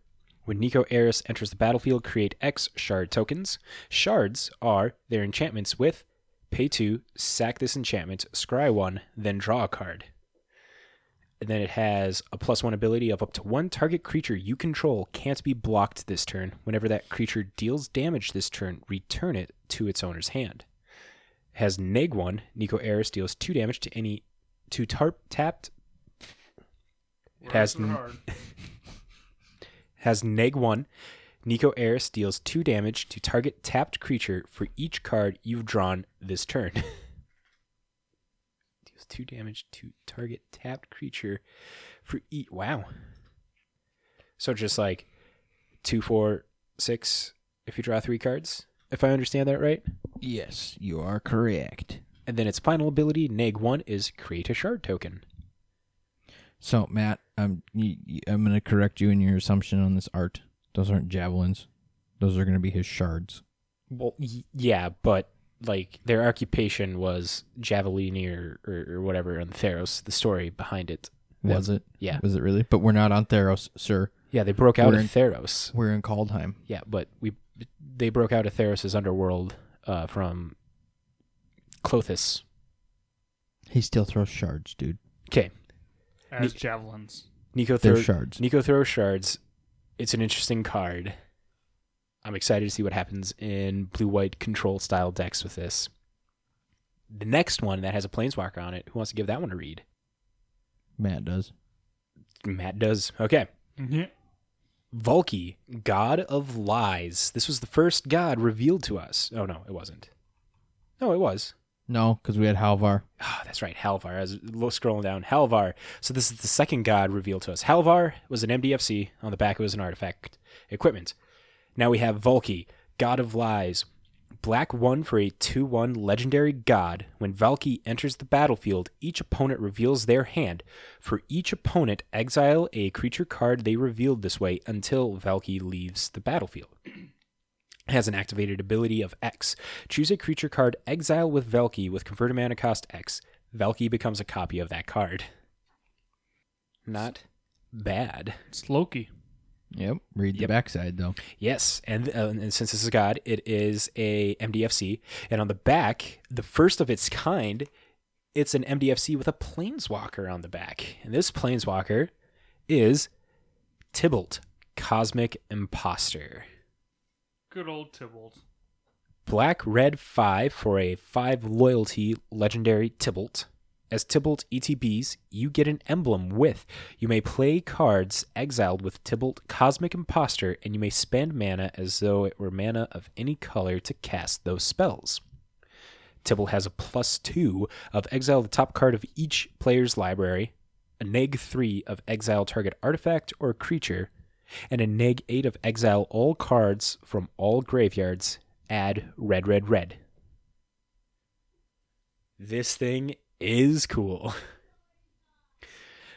When Nico Eris enters the battlefield, create X shard tokens. Shards are their enchantments with pay two, sack this enchantment, scry one, then draw a card. And then it has a plus one ability of up to one target creature you control can't be blocked this turn. Whenever that creature deals damage this turn, return it to its owner's hand. It has neg one. Nico Eris deals two damage to any two tarp tapped. It has, n- has neg one. Nico Eris deals two damage to target tapped creature for each card you've drawn this turn. Two damage to target tapped creature for each. Wow. So just like two, four, six. If you draw three cards, if I understand that right. Yes, you are correct. And then its final ability, neg one, is create a shard token. So Matt, I'm I'm going to correct you in your assumption on this art. Those aren't javelins. Those are going to be his shards. Well, yeah, but. Like, their occupation was Javelinier or, or whatever on Theros. The story behind it. Was that, it? Yeah. Was it really? But we're not on Theros, sir. Yeah, they broke out we're of in, Theros. We're in Kaldheim. Yeah, but we they broke out of Theros' underworld uh, from Clothis. He still throws shards, dude. Okay. As Ni- javelins. Nico throw, They're shards. Nico throws shards. It's an interesting card. I'm excited to see what happens in blue-white control-style decks with this. The next one that has a planeswalker on it, who wants to give that one a read? Matt does. Matt does. Okay. Mm-hmm. Velki, God of Lies. This was the first god revealed to us. Oh, no, it wasn't. No, it was. No, because we had Halvar. Oh, that's right, Halvar. I was scrolling down. Halvar. So this is the second god revealed to us. Halvar was an M D F C. On the back, it was an artifact equipment. Now we have Valki, God of Lies. Black one for a two one legendary god. When Valki enters the battlefield, each opponent reveals their hand. For each opponent, exile a creature card they revealed this way until Valki leaves the battlefield. Has an activated ability of X. Choose a creature card, exile with Valki with converted mana cost X. Valki becomes a copy of that card. Not bad. It's Loki. Yep. Read the yep. backside, though. Yes. And, uh, and since this is a god, it is a M D F C. And on the back, the first of its kind, it's an M D F C with a planeswalker on the back. And this planeswalker is Tybalt, Cosmic Imposter. Good old Tybalt. Black red five for a five loyalty legendary Tybalt. As Tybalt E T Bs, you get an emblem with. You may play cards exiled with Tybalt Cosmic Imposter, and you may spend mana as though it were mana of any color to cast those spells. Tybalt has a plus two of exile the top card of each player's library, a neg three of exile target artifact or creature, and a neg eight of exile all cards from all graveyards, add red, red, red. This thing is cool.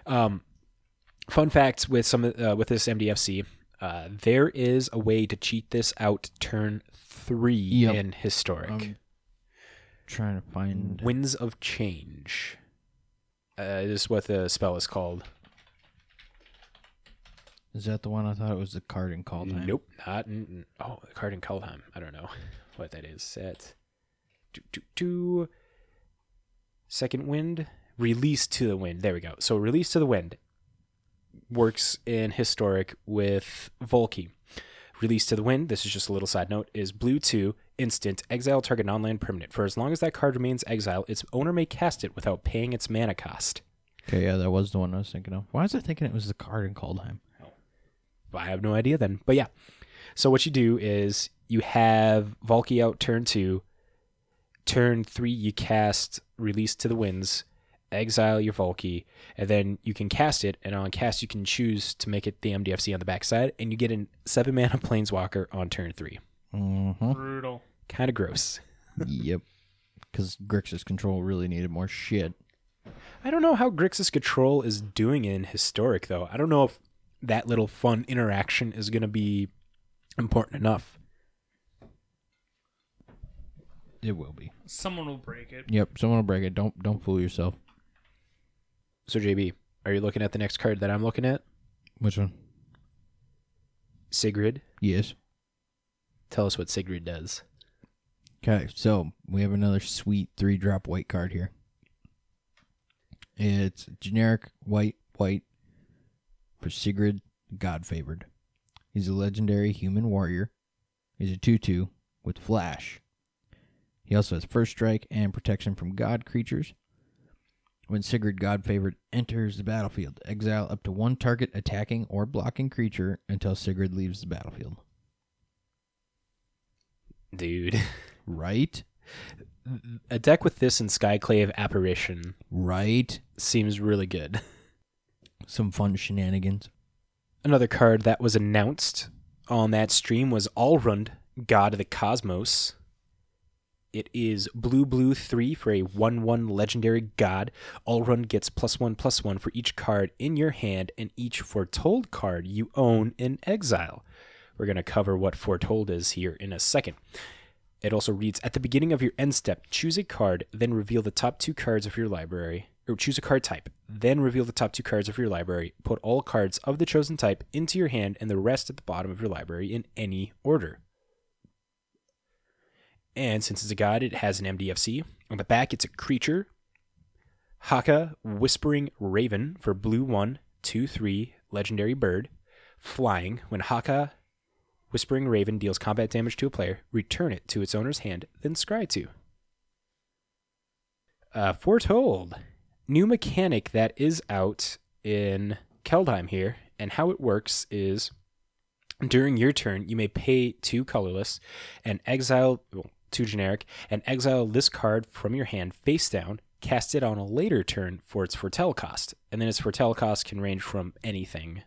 Um, fun facts with some uh, with this M D F C, uh, there is a way to cheat this out turn three yep. in Historic. I'm trying to find... Winds of Change. Uh, this is what the spell is called. Is that the one? I thought it was the card in Kaldheim. Nope, not. In, oh, the card in Kaldheim. I don't know what that is. Set. Do, do, do. Second Wind. Release to the Wind. There we go. So Release to the Wind works in Historic with Valki. Release to the Wind, this is just a little side note, is blue two, instant, exile target non-land permanent. For as long as that card remains exiled, its owner may cast it without paying its mana cost. Okay, yeah, that was the one I was thinking of. Why was I thinking it was the card in Kaldheim? I have no idea then. But yeah. So what you do is you have Valki out turn two. Turn three, you cast Release to the Winds. Exile your Valki. And then you can cast it. And on cast, you can choose to make it the M D F C on the backside. And you get a seven mana Planeswalker on turn three. Mm-hmm. Brutal. Kind of gross. Yep. Because Grixis Control really needed more shit. I don't know how Grixis Control is doing in Historic, though. I don't know if that little fun interaction is going to be important enough. It will be. Someone will break it. Yep, someone will break it. Don't don't fool yourself. So, J B, are you looking at the next card that I'm looking at? Which one? Sigrid. Yes. Tell us what Sigrid does. Okay, so we have another sweet three-drop white card here. It's generic white, white. For Sigrid, God Favored. He's a legendary human warrior. He's a two two with Flash. He also has First Strike and Protection from God creatures. When Sigrid, God Favored, enters the battlefield, exile up to one target attacking or blocking creature until Sigrid leaves the battlefield. Dude. Right? A deck with this and Skyclave Apparition. Right? Seems really good. Some fun shenanigans. Another card that was announced on that stream was Alrund, God of the Cosmos. It is blue, blue, three for a one one legendary god. Alrund gets plus one, plus one for each card in your hand and each foretold card you own in exile. We're going to cover what foretold is here in a second. It also reads, at the beginning of your end step, choose a card, then reveal the top two cards of your library. Or choose a card type, then reveal the top two cards of your library, put all cards of the chosen type into your hand and the rest at the bottom of your library in any order. And since it's a god, it has an M D F C. On the back, it's a creature. Haka, Whispering Raven for blue one, two, three, legendary bird. Flying, when Haka, Whispering Raven deals combat damage to a player, return it to its owner's hand, then scry two. Uh, foretold. New mechanic that is out in Kaldheim here, and how it works is during your turn, you may pay two colorless and exile well, too generic, and exile this card from your hand face down, cast it on a later turn for its foretell cost. And then its foretell cost can range from anything.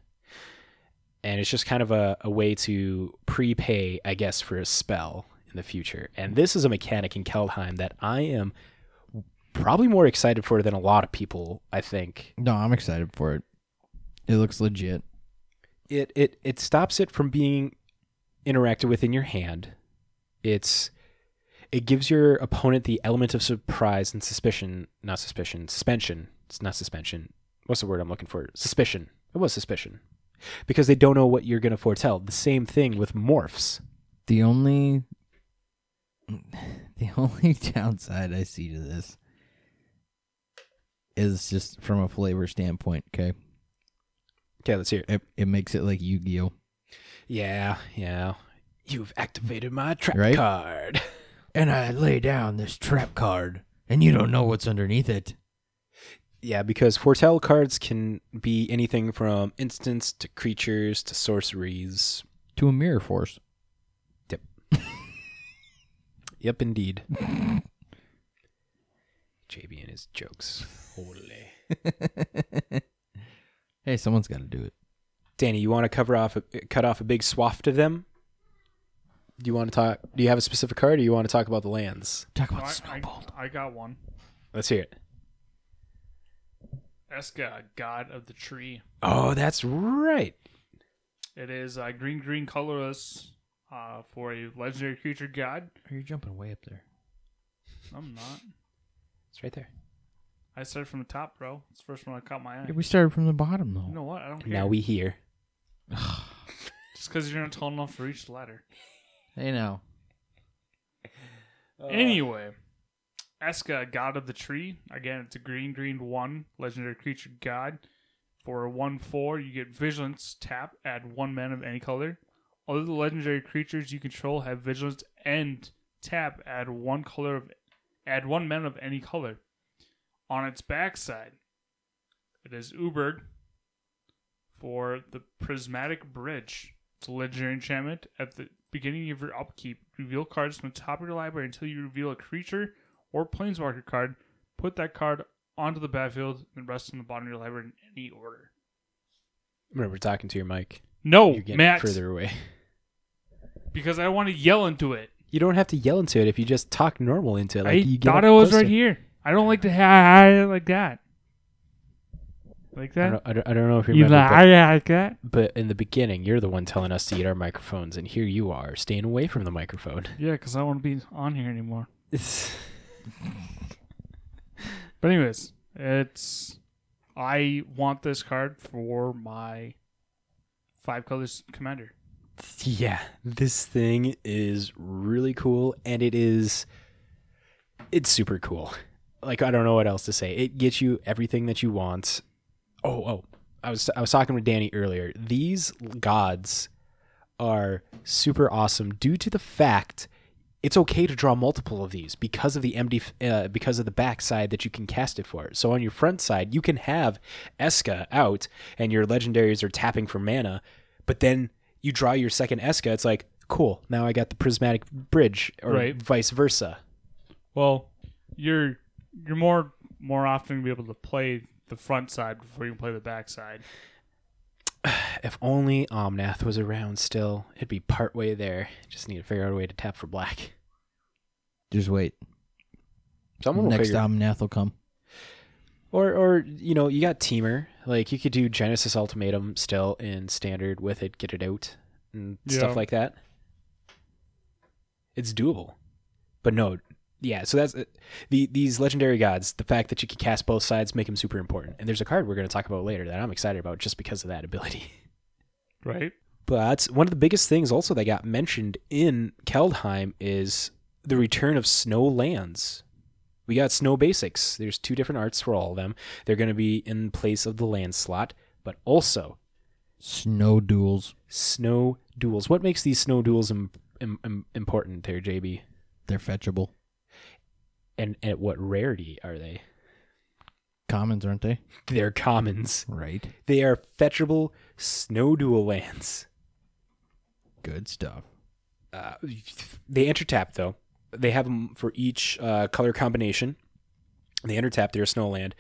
And it's just kind of a, a way to prepay, I guess, for a spell in the future. And this is a mechanic in Kaldheim that I am probably more excited for than a lot of people, I think. No, I'm excited for it. It looks legit. It it it stops it from being interacted with in your hand. It's it gives your opponent the element of surprise and suspicion, not suspicion, suspension. It's not suspension. What's the word I'm looking for? Suspicion. It was suspicion. Because they don't know what you're going to foretell. The same thing with morphs. The only the only downside I see to this is just from a flavor standpoint, okay? Okay, let's hear it. It, it makes it like Yu-Gi-Oh. Yeah, yeah. You've activated my trap right? card. And I lay down this trap card, and you don't know what's underneath it. Yeah, because foretell cards can be anything from instants to creatures to sorceries. To a mirror force. Yep. Yep, indeed. J B and his jokes. Holy. Hey, someone's got to do it. Danny, you want to cover off, a, cut off a big swath to them? Do you want to talk? Do you have a specific card, or do you want to talk about the lands? Talk about no, I, Snowballed. I, I got one. Let's hear it. Eska, God of the Tree. Oh, that's right. It is uh, green, green, colorless uh, for a legendary creature god. You're jumping way up there. I'm not. It's right there. I started from the top, bro. It's the first one I caught my eye. Yeah, we started from the bottom, though. You know what? I don't care. Now we hear. Just because you're not tall enough to reach the ladder. Hey, now. Uh, anyway, Eska, God of the Tree. Again, it's a green, green one, legendary creature god. For one four, you get Vigilance, tap, add one mana of any color. All the legendary creatures you control have Vigilance and tap, add one color of, add one mana of any color. On its backside, it is Uberg for the Prismatic Bridge. It's a legendary enchantment. At the beginning of your upkeep, reveal cards from the top of your library until you reveal a creature or planeswalker card. Put that card onto the battlefield and rest on the bottom of your library in any order. Remember talking to your mic. No, You're getting Matt. Further away. Because I want to yell into it. You don't have to yell into it if you just talk normal into it. Like I you thought it was closer. Right here. I don't like to ha like that. Like that? I don't, I don't know if you remember. You lie like that? But in the beginning, you're the one telling us to eat our microphones, and here you are, staying away from the microphone. Yeah, because I don't want to be on here anymore. But anyways, it's... I want this card for my five colors commander. Yeah, this thing is really cool, and it is... It's super cool. Like, I don't know what else to say. It gets you everything that you want. Oh, oh, I was I was talking with Danny earlier. These gods are super awesome due to the fact it's okay to draw multiple of these because of the M D, uh, because of the backside that you can cast it for. So on your front side, you can have Eska out, and your legendaries are tapping for mana. But then you draw your second Eska. It's like, cool. Now I got the Prismatic Bridge, or right. vice versa. Well, you're. You're more more often be able to play the front side before you can play the back side. If only Omnath was around still, it'd be partway there. Just need to figure out a way to tap for black. Just wait. Someone next will Omnath will come. Or or you know, you got Temur. Like you could do Genesis Ultimatum still in standard with it, get it out and yeah. stuff like that. It's doable. But no Yeah, so that's uh, the these legendary gods. The fact that you can cast both sides make them super important. And there's a card we're going to talk about later that I'm excited about just because of that ability. Right. But one of the biggest things also that got mentioned in Kaldheim is the return of snow lands. We got snow basics. There's two different arts for all of them. They're going to be in place of the land slot, but also snow duels. Snow duels. What makes these snow duels im- im- im- important there, J B? They're fetchable. And at what rarity are they? Commons, aren't they? They're commons. Right. They are fetchable snow dual lands. Good stuff. Uh, they enter tap, though. they have them for each uh, color combination. They undertap their snow land.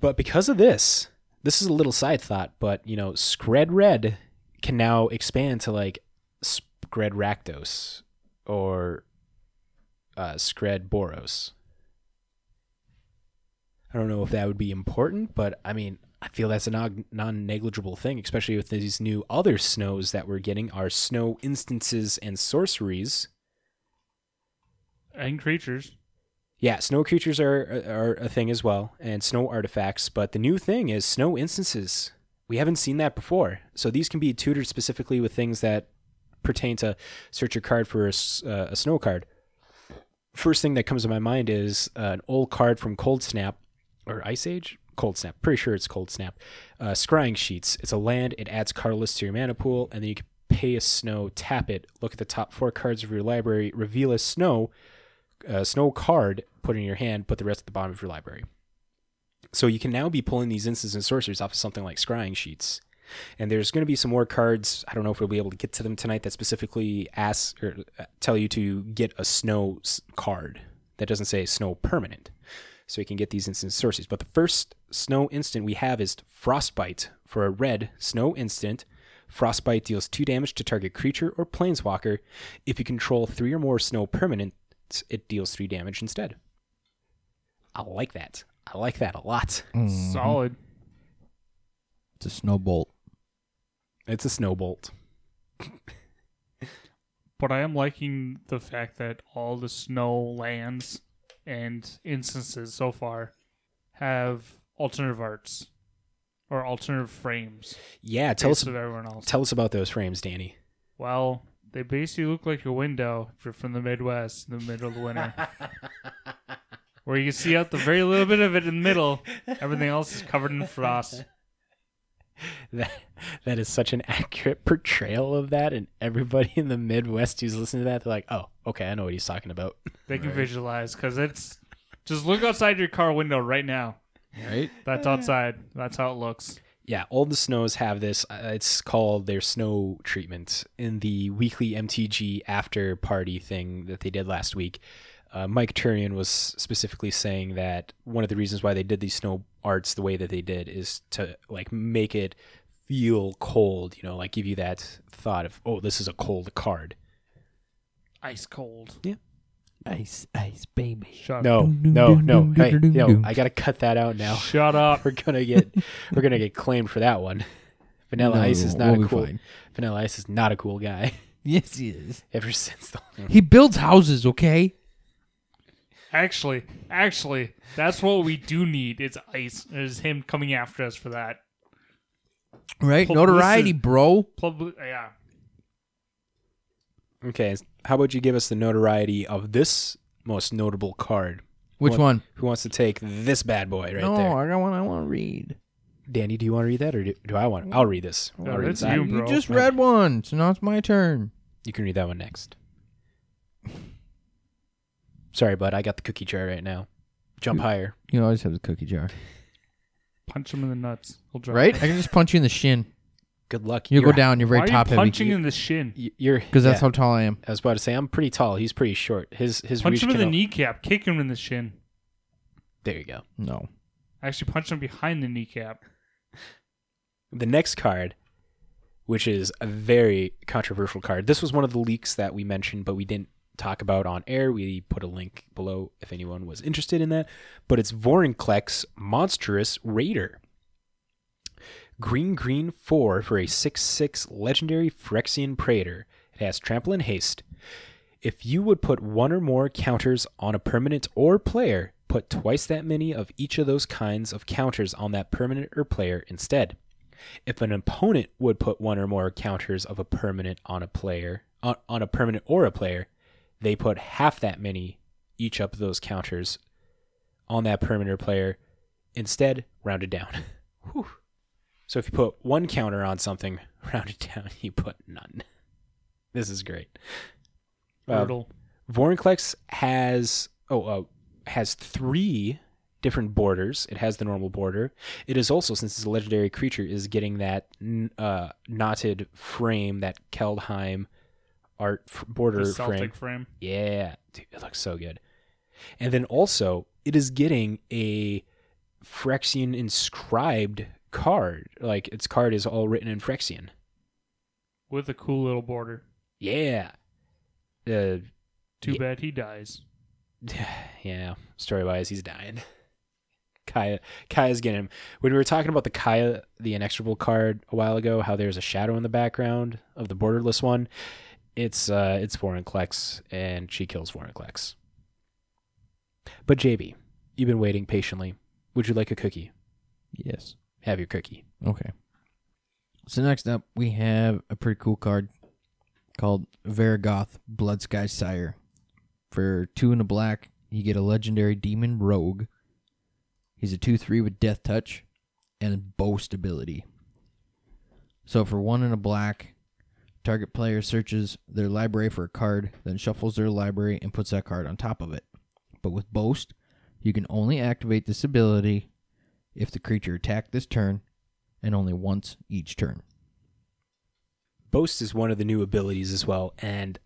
But because of this, this is a little side thought, but, you know, Scred Red can now expand to, like, Scred Rakdos or uh, Scred Boros. I don't know if that would be important, but, I mean, I feel that's a non-negligible thing, especially with these new other snows that we're getting are snow instances and sorceries. And creatures. Yeah, snow creatures are are a thing as well, and snow artifacts. But the new thing is snow instances. We haven't seen that before. So these can be tutored specifically with things that pertain to search your card for a, uh, a snow card. First thing that comes to my mind is uh, an old card from Cold Snap, or Ice Age? Cold Snap. Pretty sure it's Cold Snap. Uh, Scrying Sheets. It's a land. It adds colorless to your mana pool, and then you can pay a snow, tap it, look at the top four cards of your library, reveal a snow, uh, snow card, put in your hand, put the rest at the bottom of your library. So you can now be pulling these instants and sorceries off of something like Scrying Sheets. And there's going to be some more cards. I don't know if we'll be able to get to them tonight that specifically ask or tell you to get a snow card that doesn't say snow permanent. So you can get these instant sorceries. But the first snow instant we have is Frostbite. For a red snow instant, Frostbite deals two damage to target creature or planeswalker. If you control three or more snow permanent, it deals three damage instead. I like that. I like that a lot. Mm. Solid. It's a snowbolt. It's a snowbolt. But I am liking the fact that all the snow lands and instances so far have alternative arts or alternative frames. Yeah, tell us, everyone else. Tell us about those frames, Danny. Well, they basically look like a window if you're from the Midwest in the middle of the winter. Where you can see out the very little bit of it in the middle. Everything else is covered in frost. That That is such an accurate portrayal of that, and everybody in the Midwest who's listening to that, they're like, oh, okay, I know what he's talking about. They can right. visualize, because it's... Just look outside your car window right now. Right? That's outside. That's how it looks. Yeah, all the snows have this. It's called their snow treatment. In the weekly M T G after party thing that they did last week, uh, Mike Turian was specifically saying that one of the reasons why they did these snow arts the way that they did is to, like, make it feel cold, you know, like give you that thought of, oh, this is a cold card. Ice cold. Yeah. Ice, ice, baby. Shut no, up. No, no, no. Hey, yo, I gotta cut that out now. Shut up. We're gonna get, we're gonna get claimed for that one. Vanilla no, Ice is not we'll a cool. Vanilla Ice is not a cool guy. Yes, he is. Ever since the he builds houses, okay. Actually, actually, that's what we do need. It's Ice. It's him coming after us for that. Right? Publicis- notoriety, bro. Publi- yeah. Okay. How about you give us the notoriety of this most notable card? Which one? one? Who wants to take this bad boy right no, there? No, I got one I want to read. Danny, do you want to read that or do, do I want to? I'll read this. No, I'll read this. You, you just read one, so now it's my turn. You can read that one next. Sorry, bud. I got the cookie jar right now. Jump you, higher. You always have the cookie jar. Punch him in the nuts. He'll drop right? It. I can just punch you in the shin. Good luck. You'll you're, go down. You're very why top are you heavy. Punching in the shin. You're because that's yeah. how tall I am. I was about to say I'm pretty tall. He's pretty short. His his punch reach him in the help. Kneecap. Kick him in the shin. There you go. No, actually punch him behind the kneecap. The next card, which is a very controversial card. This was one of the leaks that we mentioned, but we didn't talk about on air. We put a link below if anyone was interested in that. But it's Vorinclex Monstrous Raider. Green green four for a six six legendary Phyrexian Praetor. It has trample and haste. If you would put one or more counters on a permanent or player, put twice that many of each of those kinds of counters on that permanent or player instead. If an opponent would put one or more counters of a permanent on a player, on, on a permanent or a player, they put half that many each of those counters on that permanent or player instead, rounded down. Whew. So if you put one counter on something, round it down, you put none. This is great. Brutal. Uh, Vorinclex has oh uh, has three different borders. It has the normal border. It is also, since it's a legendary creature, is getting that uh, knotted frame that Kaldheim art f- border the Celtic frame. frame. Yeah, dude, it looks so good. And then also, it is getting a Phyrexian inscribed card. Like, its card is all written in Phyrexian. With a cool little border. Yeah. Uh, Too yeah. bad he dies. Yeah, story-wise, he's dying. Kaya, Kaya's getting him. When we were talking about the Kaya, the inexorable card a while ago, how there's a shadow in the background of the borderless one, it's uh, it's Vorinclex, and she kills Vorinclex. But J B, you've been waiting patiently. Would you like a cookie? Yes. Have your cookie. Okay. So next up, we have a pretty cool card called Varagoth, Bloodsky Sire. For two and a black, you get a legendary demon rogue. He's a two three with death touch and boast ability. So for one and a black, target player searches their library for a card, then shuffles their library and puts that card on top of it. But with boast, you can only activate this ability if the creature attacked this turn, and only once each turn. Boast is one of the new abilities as well, and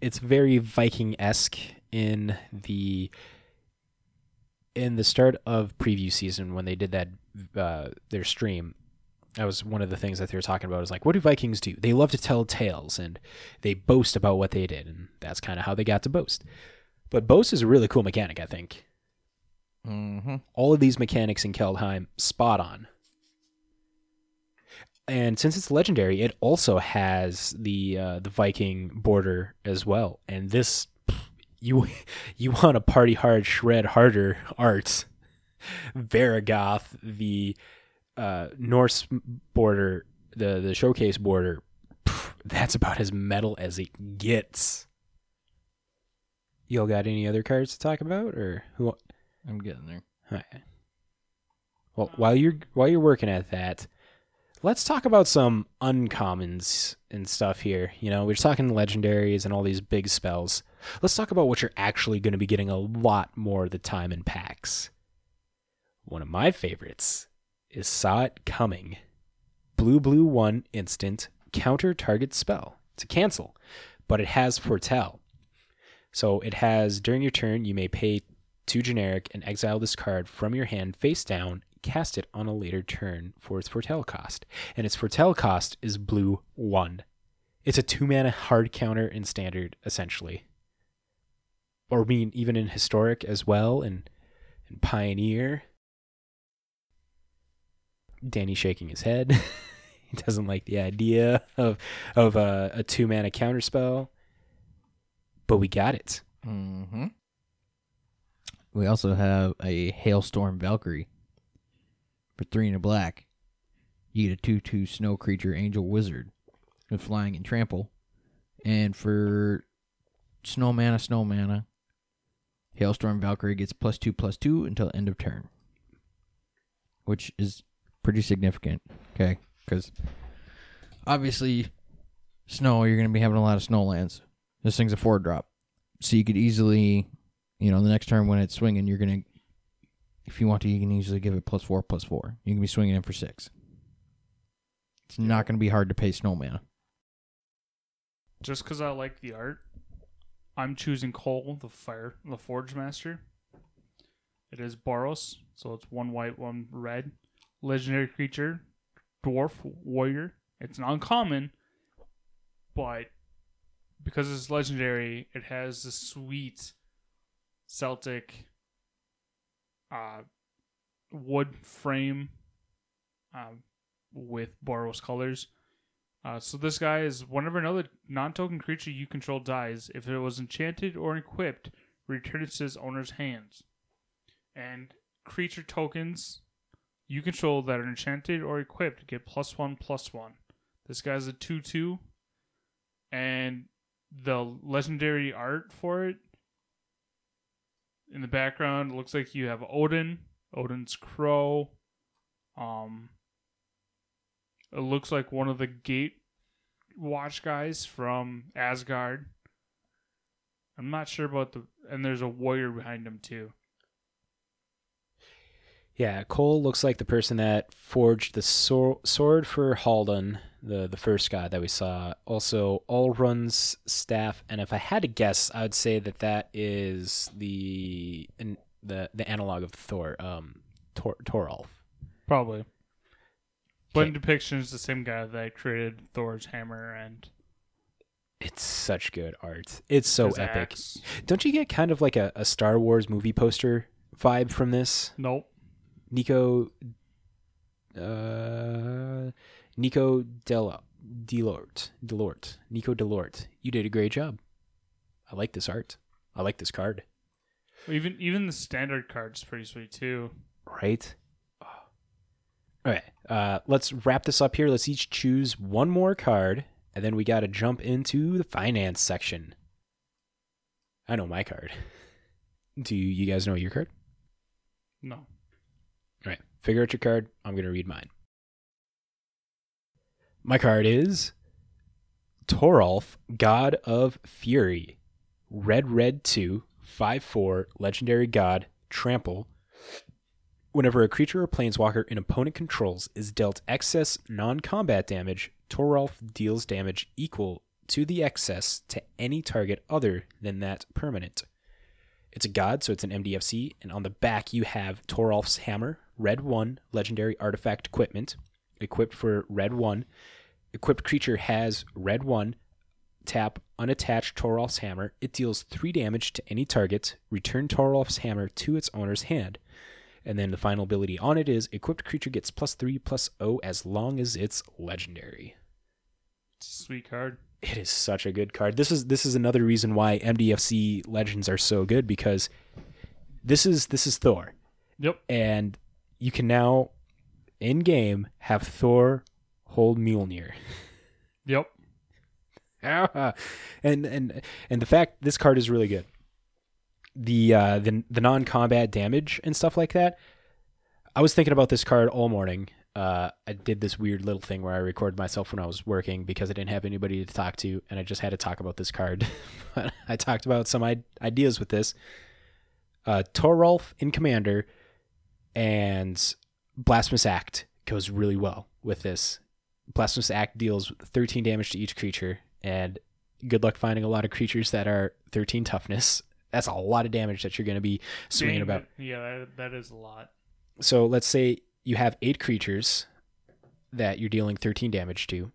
it's very Viking-esque in the in the start of preview season when they did that uh, their stream. That was one of the things that they were talking about. Is like, what do Vikings do? They love to tell tales, and they boast about what they did, and that's kind of how they got to boast. But boast is a really cool mechanic, I think. Mm-hmm. All of these mechanics in Kaldheim, spot on. And since it's legendary, it also has the uh, the Viking border as well. And this, you you want a party hard, shred harder art. Varagoth, the uh, Norse border, the, the showcase border, that's about as metal as it gets. Y'all got any other cards to talk about, or who? I'm getting there. All right. Well, while you're while you're working at that, let's talk about some uncommons and stuff here. You know, we're talking legendaries and all these big spells. Let's talk about what you're actually going to be getting a lot more of the time in packs. One of my favorites is Saw It Coming. Blue, blue, one instant counter target spell to cancel, but it has Foretell. So it has, during your turn, you may pay two generic and exile this card from your hand face down, cast it on a later turn for its Foretell cost. And its Foretell cost is blue one. It's a two mana hard counter in standard, essentially. Or I mean, even in historic as well, and, and pioneer. Danny's shaking his head. He doesn't like the idea of, of a, a two mana counter spell. But we got it. Mm-hmm. We also have a Hailstorm Valkyrie. For three and a black, you get a two two snow creature angel wizard with flying and trample. And for snow mana, snow mana, Hailstorm Valkyrie gets plus two, plus two until end of turn. Which is pretty significant. Okay, because obviously snow, you're going to be having a lot of snow lands. This thing's a four drop. So you could easily, you know, the next turn when it's swinging, you're going to, if you want to, you can easily give it plus four, plus four. You can be swinging in for six. It's not going to be hard to pay snow mana. Just because I like the art, I'm choosing Cole, the fire, the Forge Master. It is Boros, so it's one white, one red. Legendary creature, dwarf, warrior. It's an uncommon, but because it's legendary, it has the sweet Celtic uh, wood frame uh, with Boros colors. Uh, so this guy is whenever another non-token creature you control dies, if it was enchanted or equipped, return it to its owner's hands. And creature tokens you control that are enchanted or equipped get plus one, plus one. This guy's a two two, and the legendary art for it in the background, it looks like you have Odin, Odin's crow. Um, it looks like one of the Gate Watch guys from Asgard. I'm not sure about the, and there's a warrior behind him too. Yeah, Cole looks like the person that forged the sor- sword for Haldan, the, the first god that we saw. Also, Allrun's staff, and if I had to guess, I would say that that is the the, the analog of Thor, um, Tor, Toralf. Probably. But in depiction, it's the same guy that created Thor's hammer, and it's such good art. It's so epic. Axe. Don't you get kind of like a, a Star Wars movie poster vibe from this? Nope. Nico, uh, Nico Delo, Delort, Delort, Nico Delort. You did a great job. I like this art. I like this card. Well, even even the standard card's pretty sweet too. Right. All right, uh, let's wrap this up here. Let's each choose one more card, and then we got to jump into the finance section. I know my card. Do you guys know your card? No. All right, figure out your card. I'm going to read mine. My card is Toralf, God of Fury. Red, red, two, five, four, legendary god, trample. Whenever a creature or planeswalker an opponent controls is dealt excess non-combat damage, Toralf deals damage equal to the excess to any target other than that permanent. It's a god, so it's an M D F C, and on the back you have Toralf's Hammer, red one, legendary artifact equipment, equipped for red one. Equipped creature has red one, tap, unattach Toralf's Hammer. It deals three damage to any target. Return Toralf's Hammer to its owner's hand. And then the final ability on it is equipped creature gets plus three, plus O as long as it's legendary. It's a sweet card. It is such a good card. This is this is another reason why M D F C legends are so good, because this is this is Thor. Yep. And you can now in game have Thor hold Mjolnir. Yep. and and and the fact this card is really good. The, uh, the the non-combat damage and stuff like that. I was thinking about this card all morning. Uh, I did this weird little thing where I recorded myself when I was working because I didn't have anybody to talk to, and I just had to talk about this card. I talked about some I- ideas with this. Uh, Toralf in Commander and Blasphemous Act goes really well with this. Blasphemous Act deals thirteen damage to each creature, and good luck finding a lot of creatures that are thirteen toughness. That's a lot of damage that you're going to be swinging Dang, about. Yeah, that, that is a lot. So let's say you have eight creatures that you're dealing thirteen damage to.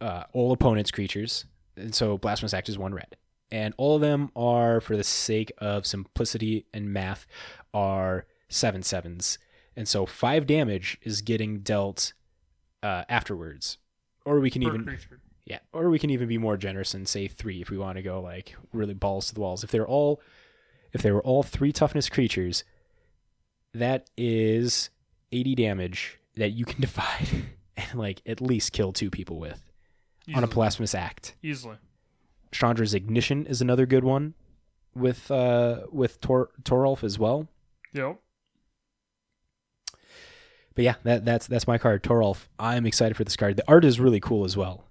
Uh, all opponents' creatures. And so Blasphemous Act is one red. And all of them are, for the sake of simplicity and math, are seven sevens. And so five damage is getting dealt uh, afterwards. Or we can per even... creature. Yeah, or we can even be more generous and say three if we want to go like really balls to the walls. If they're all, if they were all three toughness creatures, that is eighty damage that you can divide and like at least kill two people with easily. On a Blasphemous Act. Easily. Chandra's Ignition is another good one with uh with Tor- Toralf as well. Yep. But yeah, that that's that's my card, Toralf. I'm excited for this card. The art is really cool as well.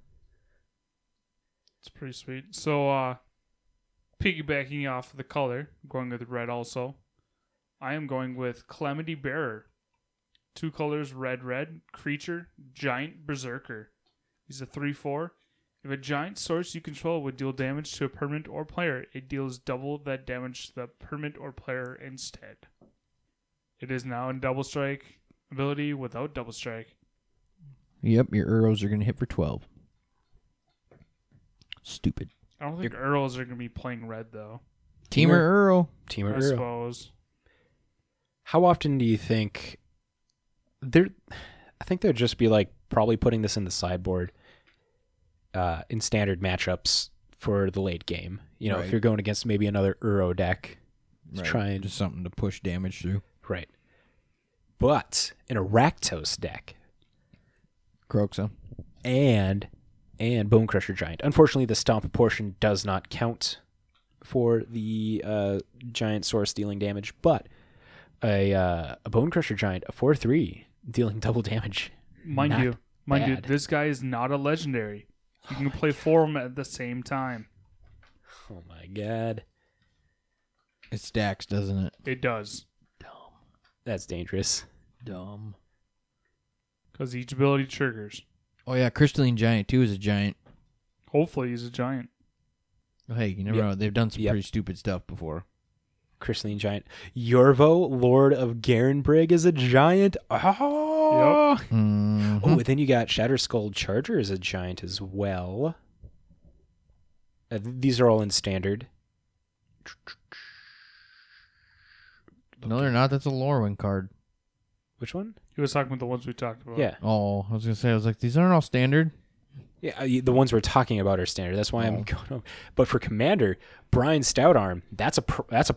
It's pretty sweet. So, uh, piggybacking off the color, I'm going with red also. I am going with Calamity Bearer. Two colors, red, red. Creature, giant berserker. He's a three four. If a giant source you control would deal damage to a permanent or player, it deals double that damage to the permanent or player instead. It is now in double strike ability without double strike. Yep, your arrows are going to hit for twelve. Stupid. I don't think You're... Earls are going to be playing red, though. Teamer Earl. Teamer Earl. I suppose. How often do you think... They're... I think they'd just be like probably putting this in the sideboard uh, in standard matchups for the late game. You know, right. If you're going against maybe another Uro deck, right. Try and... Just something to push damage through. Right. But in a Rakdos deck... Croxa. And... And Bone Crusher Giant. Unfortunately, the Stomp portion does not count for the uh, Giant Source dealing damage, but a uh, a Bone Crusher Giant, a four three, dealing double damage. Mind not you, mind bad. you, this guy is not a legendary. You oh can play God. four of them at the same time. Oh my god. It stacks, doesn't it? It does. Dumb. That's dangerous. Dumb. Because each ability triggers. Oh, yeah. Crystalline Giant, too, is a giant. Hopefully he's a giant. Oh, hey, you never yep. know. They've done some yep. pretty stupid stuff before. Crystalline Giant. Yorvo, Lord of Garenbrig, is a giant. Oh, yep. mm-hmm. oh and then you got Shatterskull Charger is a giant as well. Uh, th- these are all in standard. No, they're not. That's a Lorwyn card. Which one? He was talking about the ones we talked about. Yeah. Oh, I was going to say, I was like, these aren't all standard. Yeah, the ones we're talking about are standard. That's why oh. I'm going over. But for Commander, Brian Stoutarm, that's a pro- that's a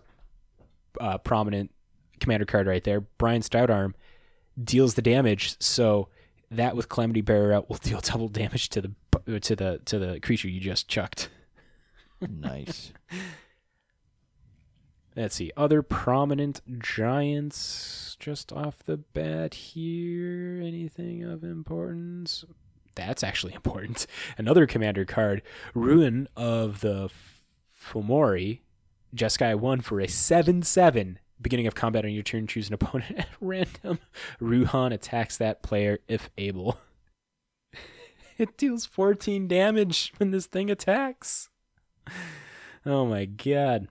uh, prominent Commander card right there. Brian Stoutarm deals the damage, so that with Calamity Bearer out will deal double damage to the to the to the creature you just chucked. Nice. Let's see. Other prominent giants just off the bat here. Anything of importance? That's actually important. Another commander card, Ruin of the Fomori, Jeskai one for a seven seven. Beginning of combat on your turn, choose an opponent at random. Ruhan attacks that player if able. It deals fourteen damage when this thing attacks. Oh my god.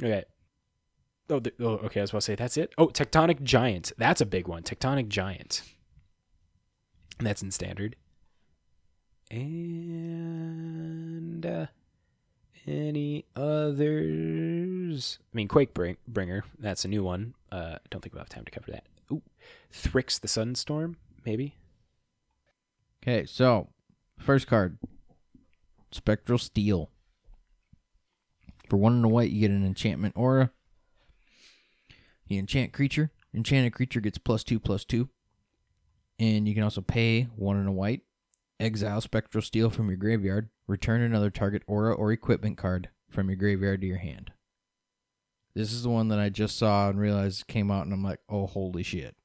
Okay. Oh, the, oh, okay. I was about to say that's it. Oh, Tectonic Giant. That's a big one. Tectonic Giant. And that's in standard. And uh, any others? I mean, Quakebringer. That's a new one. Uh, don't think we'll have time to cover that. Ooh, Thrix the Sunstorm, maybe. Okay, so first card, Spectral Steel. For one and a white, you get an enchantment aura. You enchant creature. Enchanted creature gets plus two, plus two. And you can also pay one and a white. Exile Spectral Steel from your graveyard. Return another target aura or equipment card from your graveyard to your hand. This is the one that I just saw and realized came out, and I'm like, oh, holy shit.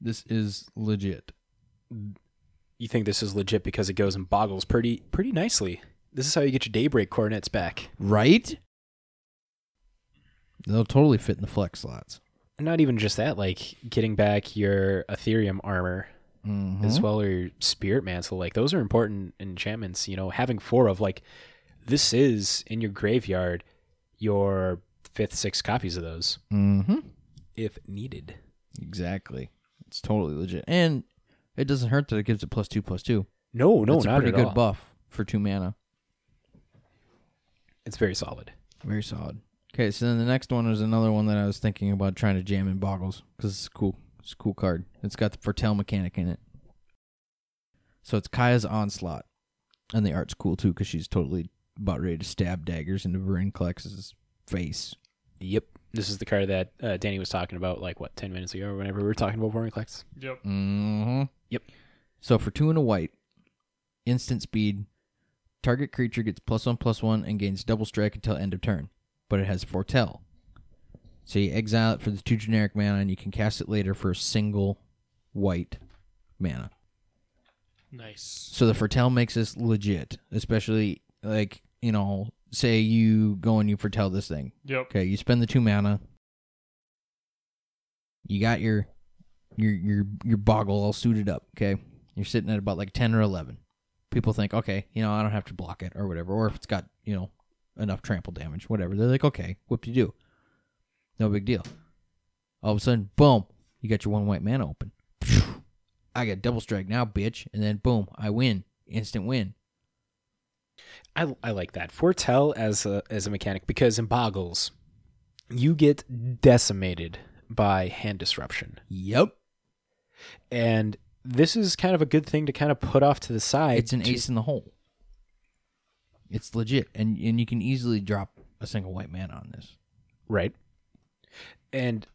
This is legit. You think this is legit because it goes and boggles pretty pretty nicely. This is how you get your Daybreak Coordinates back. Right? They'll totally fit in the flex slots. And not even just that, like getting back your Aetherium Armor mm-hmm. as well, or your Spirit Mantle. Like those are important enchantments, you know, having four of like, this is in your graveyard, your fifth, sixth copies of those mm-hmm. if needed. Exactly. It's totally legit. And it doesn't hurt that it gives it plus two, plus two. No, no, That's not at all. It's a pretty good buff for two mana. It's very solid. Very solid. Okay, so then the next one is another one that I was thinking about trying to jam in Boggles, because it's cool. It's a cool card. It's got the Foretell mechanic in it. So it's Kaya's Onslaught. And the art's cool, too, because she's totally about ready to stab daggers into Verinklex's face. Yep. This is the card that uh, Danny was talking about, like, what, ten minutes ago, or whenever we were talking about Verincklex? Yep. Mm-hmm. Yep. So for two and a white, instant speed, target creature gets plus one, plus one, and gains double strike until end of turn. But it has Foretell. So you exile it for the two generic mana, and you can cast it later for a single white mana. Nice. So the Foretell makes this legit, especially, like, you know, say you go and you Foretell this thing. Yep. Okay, you spend the two mana. You got your, your, your, your Boggle all suited up, okay? You're sitting at about, like, ten or eleven. People think, okay, you know, I don't have to block it or whatever, or if it's got, you know, enough trample damage, whatever. They're like, okay, whoop-de-doo. No big deal. All of a sudden, boom, you got your one white mana open. I got double strike now, bitch, and then boom, I win. Instant win. I, I like that. Foretell as a, as a mechanic, because in Boggles, you get decimated by hand disruption. Yep. And this is kind of a good thing to kind of put off to the side. It's an ace in the hole. It's legit, and and you can easily drop a single white mana on this. Right. And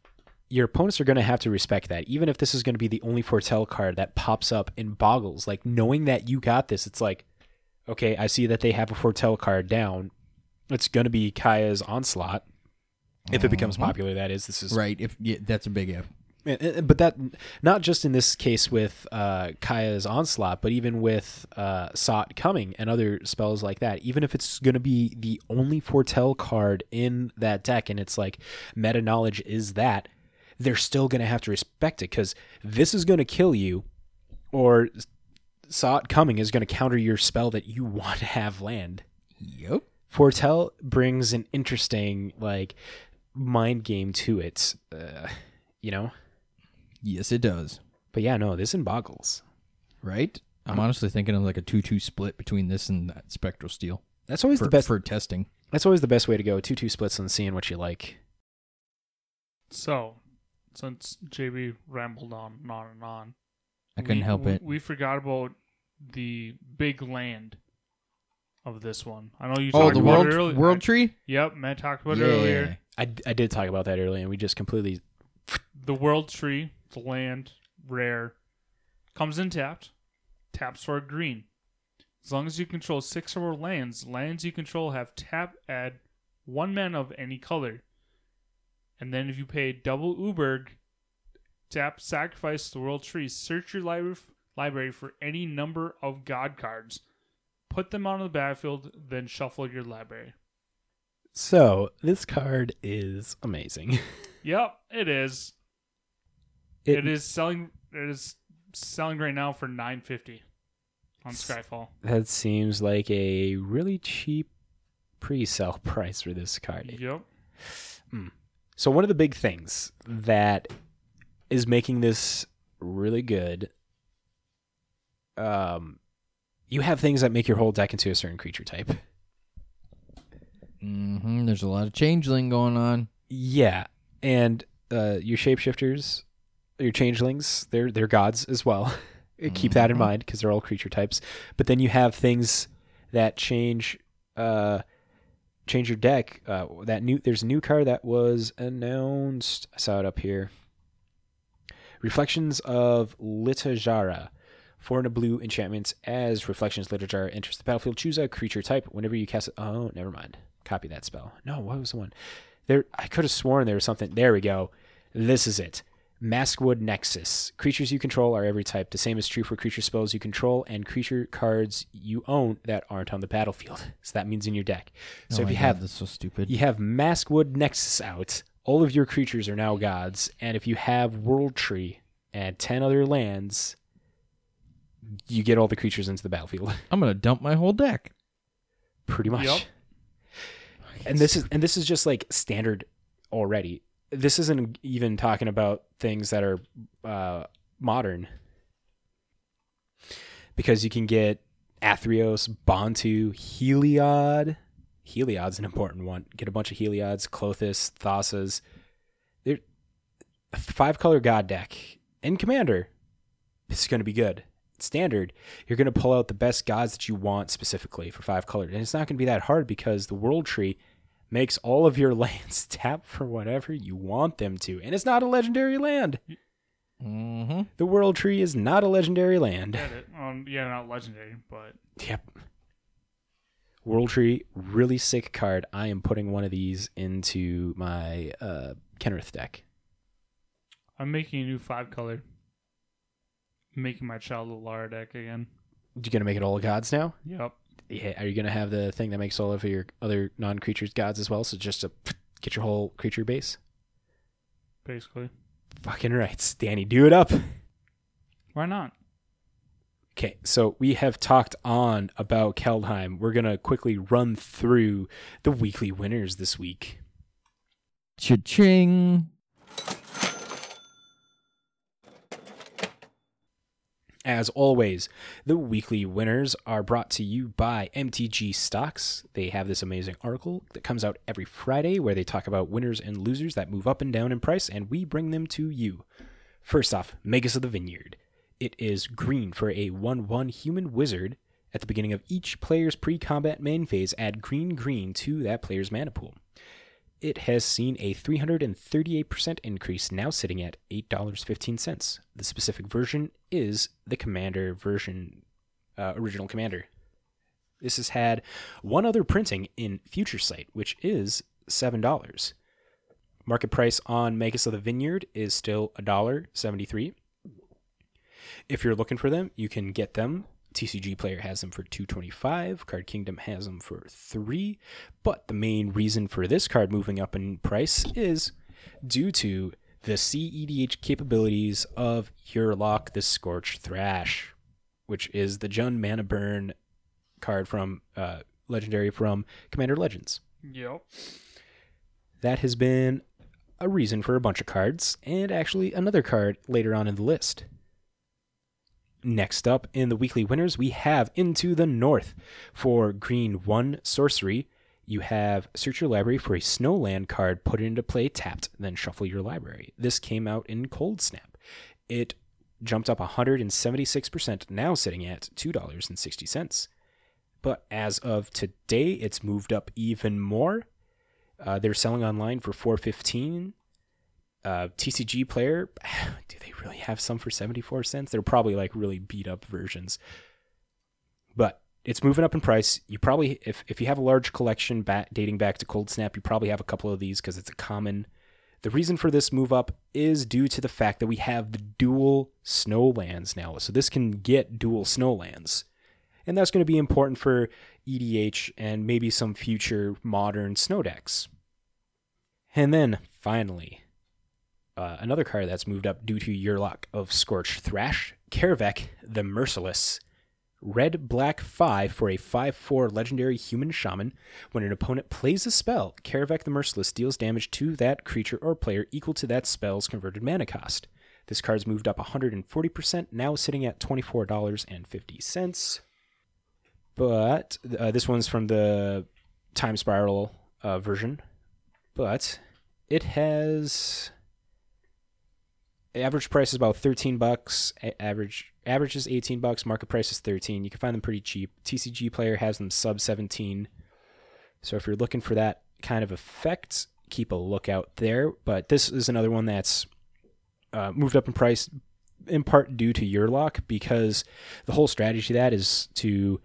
your opponents are going to have to respect that, even if this is going to be the only Foretell card that pops up in Boggles. Like, knowing that you got this, it's like, okay, I see that they have a Foretell card down. It's going to be Kaya's Onslaught. If it becomes mm-hmm. popular, that is. This is right, if yeah, that's a big if. But that, not just in this case with uh, Kaya's Onslaught, but even with uh, Sot Coming and other spells like that, even if it's going to be the only foretell card in that deck and it's like meta knowledge is that, they're still going to have to respect it because this is going to kill you, or Sot Coming is going to counter your spell that you want to have land. Yep. Foretell brings an interesting like mind game to it, uh, you know? Yes, it does. But yeah, no, this in boggles. Right? I'm um, honestly thinking of like a two two split between this and that Spectral Steel. That's always for, the best. For testing. That's always the best way to go, two two splits and seeing what you like. So, since J B rambled on and on and on. I couldn't we, help we, it. We forgot about the big land of this one. I know you oh, talked the about world, it earlier. World Matt, Tree? Yep, Matt talked about yeah. it earlier. I, I did talk about that earlier, and we just completely... The World Tree, the land, rare, comes in tapped, taps for a green. As long as you control six or more lands, lands you control have tap, add one mana of any color. And then if you pay double Uberg, tap, sacrifice the World Tree, search your li- library for any number of God cards, put them onto the battlefield, then shuffle your library. So, this card is amazing. Yep, it is. It, it is selling it is selling right now for nine fifty on Scryfall. That seems like a really cheap pre-sale price for this card. Yep. Mm. So one of the big things that is making this really good, um, you have things that make your whole deck into a certain creature type. Mm-hmm. There's a lot of changeling going on. Yeah, and uh, your shapeshifters, your changelings, they're they're gods as well. Keep mm-hmm. that in mind because they're all creature types. But then you have things that change, uh, change your deck. Uh, that new there's a new card that was announced. I saw it up here. Reflections of Litajara. For a blue enchantment, as Reflections Litajara enters the battlefield, choose a creature type. Whenever you cast it, oh, never mind. Copy that spell. No, what was the one? There, I could have sworn there was something. There we go. This is it. Maskwood Nexus. Creatures you control are every type. The same is true for creature spells you control and creature cards you own that aren't on the battlefield. So that means in your deck. So oh if you God, have that's so stupid. You have Maskwood Nexus out. All of your creatures are now gods, and if you have World Tree and ten other lands, you get all the creatures into the battlefield. I'm gonna dump my whole deck, pretty much. Yep. And this is and this is just like standard already. This isn't even talking about things that are uh, modern, because you can get Athreos, Bontu, Heliod. Heliod's an important one. Get a bunch of Heliods, Clothis, Thassa's. They're a five-color god deck in Commander. It's gonna be good. Standard, you're going to pull out the best gods that you want specifically for five colors. And it's not going to be that hard because the World Tree makes all of your lands tap for whatever you want them to. And it's not a legendary land. Mm-hmm. The World Tree is not a legendary land. Get it. Um, yeah, not legendary, but... Yep. World Tree, really sick card. I am putting one of these into my uh, Kenrith deck. I'm making a new five color. Making my Child of Lara deck again. You gonna make it all gods now? Yep. Yeah. Are you gonna have the thing that makes all of your other non-creatures gods as well? So just to get your whole creature base. Basically. Fucking right, Danny. Do it up. Why not? Okay, so we have talked on about Kaldheim. We're gonna quickly run through the weekly winners this week. Cha-ching. As always, the weekly winners are brought to you by M T G Stocks. They have this amazing article that comes out every Friday where they talk about winners and losers that move up and down in price, and we bring them to you. First off, Magus of the Vineyard. It is green for a one one human wizard. At the beginning of each player's pre-combat main phase, add green green to that player's mana pool. It has seen a three hundred thirty-eight percent increase, now sitting at eight dollars and fifteen cents. The specific version is the Commander version, uh, original Commander. This has had one other printing in Future Sight, which is seven dollars. Market price on Magus of the Vineyard is still one dollar and seventy-three cents. If you're looking for them, you can get them. T C G Player has them for two dollars and twenty-five cents. Card Kingdom has them for three dollars. But the main reason for this card moving up in price is due to the C E D H capabilities of Urlock the Scorched Thrash, which is the Jund Mana Burn card from uh, Legendary from Commander Legends. Yep. That has been a reason for a bunch of cards, and actually another card later on in the list. Next up in the weekly winners, we have Into the North. For green one sorcery, you have search your library for a snowland card, put it into play tapped, then shuffle your library. This came out in Cold Snap. It jumped up one hundred seventy-six percent, now sitting at two dollars and sixty cents. But as of today, it's moved up even more. Uh, they're selling online for four dollars and fifteen cents. Uh, T C G Player, do they really have some for seventy-four cents? They're probably like really beat up versions. But it's moving up in price. You probably, if, if you have a large collection bat, dating back to Cold Snap, you probably have a couple of these because it's a common. The reason for this move up is due to the fact that we have the dual snowlands now. So this can get dual snowlands. And that's going to be important for E D H and maybe some future modern snow decks. And then, finally, uh, another card that's moved up due to Urlock of Scorched Thrash, Karavek the Merciless. Red Black five for a five four legendary human shaman. When an opponent plays a spell, Karavek the Merciless deals damage to that creature or player equal to that spell's converted mana cost. This card's moved up one hundred forty percent, now sitting at twenty-four dollars and fifty cents. But uh, this one's from the Time Spiral uh, version. But it has the average price is about thirteen bucks. Average average is eighteen bucks. Market price is thirteen. You can find them pretty cheap. T C G Player has them sub seventeen. So if you're looking for that kind of effect, keep a lookout there. But this is another one that's uh, moved up in price in part due to Urlock, because the whole strategy of that is to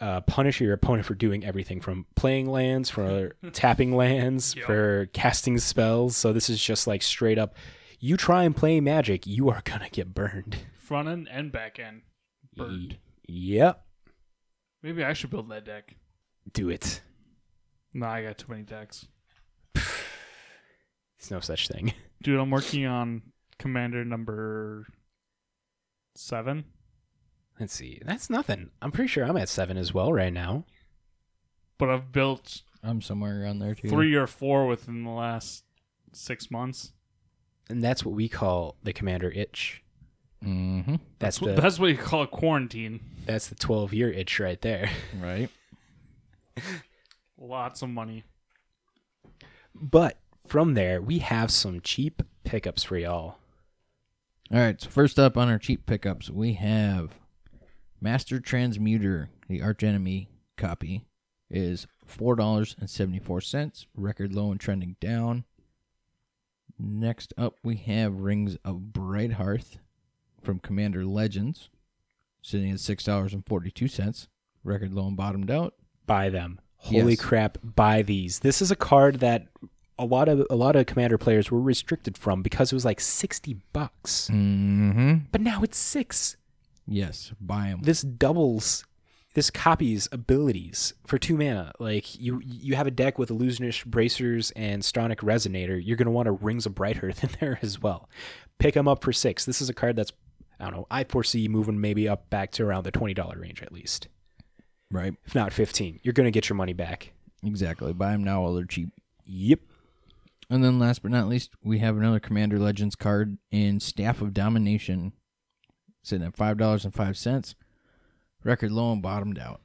Uh, punish your opponent for doing everything from playing lands, for tapping lands, yep. for casting spells. So this is just like straight up, you try and play Magic, you are going to get burned. Front end and back end. Burned. E- yep. Maybe I should build that deck. Do it. Nah, I got too many decks. It's no such thing. Dude, I'm working on Commander number seven. Let's see. That's nothing. I'm pretty sure I'm at seven as well right now. But I've built... I'm somewhere around there, too. Three or four within the last six months. And that's what we call the Commander itch. Mm-hmm. That's, that's, what, the, that's what you call a quarantine. That's the twelve-year itch right there. Right. Lots of money. But from there, we have some cheap pickups for y'all. All right. So first up on our cheap pickups, we have... Master Transmuter, the Archenemy copy, is four dollars and seventy-four cents, record low and trending down. Next up, we have Rings of Brighthearth from Commander Legends, sitting at six dollars and forty-two cents, record low and bottomed out. Buy them. Holy yes. crap, buy these. This is a card that a lot of a lot of Commander players were restricted from because it was like sixty bucks. Mm-hmm. But now it's six. Yes, buy them. This doubles, this copies abilities for two mana. Like, you you have a deck with Illusionish Bracers and Stronic Resonator. You're going to want a Rings of Brighthearth in there as well. Pick them up for six. This is a card that's, I don't know, I foresee moving maybe up back to around the twenty dollars range at least. Right. If not fifteen dollars. You're going to get your money back. Exactly. Buy them now while they're cheap. Yep. And then last but not least, we have another Commander Legends card in Staff of Domination, sitting at five dollars and five cents, record low and bottomed out.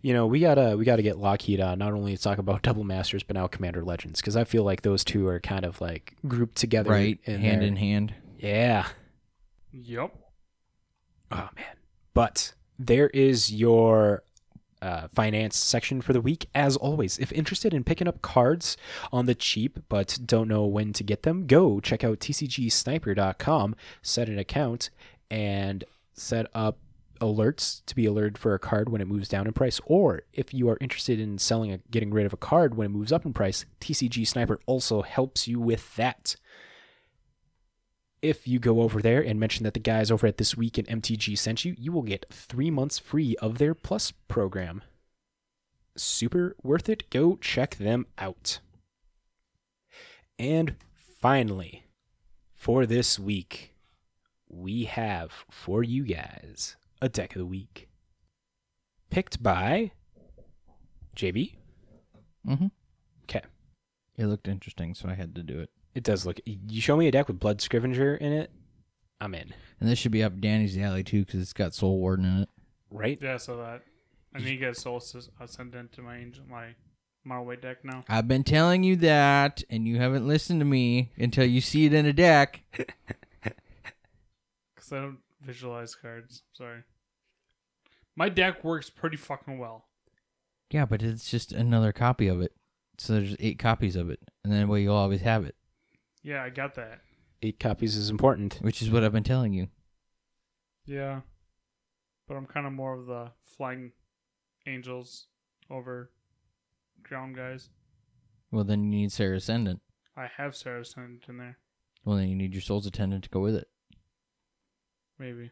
You know, we gotta we gotta get Lockheed on not only to talk about Double Masters, but now Commander Legends, because I feel like those two are kind of like grouped together, right, in hand their... in hand. Yeah. Yep. Oh man! But there is your uh, finance section for the week. As always, if interested in picking up cards on the cheap but don't know when to get them, go check out T C G Sniper dot com, set an account, and set up alerts to be alerted for a card when it moves down in price, or if you are interested in selling a, getting rid of a card when it moves up in price, T C G Sniper also helps you with that. If you go over there and mention that the guys over at This Week in M T G sent you, you will get three months free of their Plus program. Super worth it. Go check them out. And finally, for this week, we have for you guys a deck of the week. Picked by J B. Mm-hmm. Okay. It looked interesting, so I had to do it. It does look... You show me a deck with Blood Scrivenger in it, I'm in. And this should be up Danny's alley, too, because it's got Soul Warden in it. Right? Yeah, so that... I need to get Soul Ascendant to my angel, my mono white deck now. I've been telling you that, and you haven't listened to me until you see it in a deck. Because I don't visualize cards. Sorry. My deck works pretty fucking well. Yeah, but it's just another copy of it. So there's eight copies of it, and then way you'll always have it. Yeah, I got that. Eight copies is important. Which is what I've been telling you. Yeah. But I'm kind of more of the flying angels over ground guys. Well, then you need Sarah's Ascendant. I have Sarah's Ascendant in there. Well, then you need your Soul's Attendant to go with it. Maybe.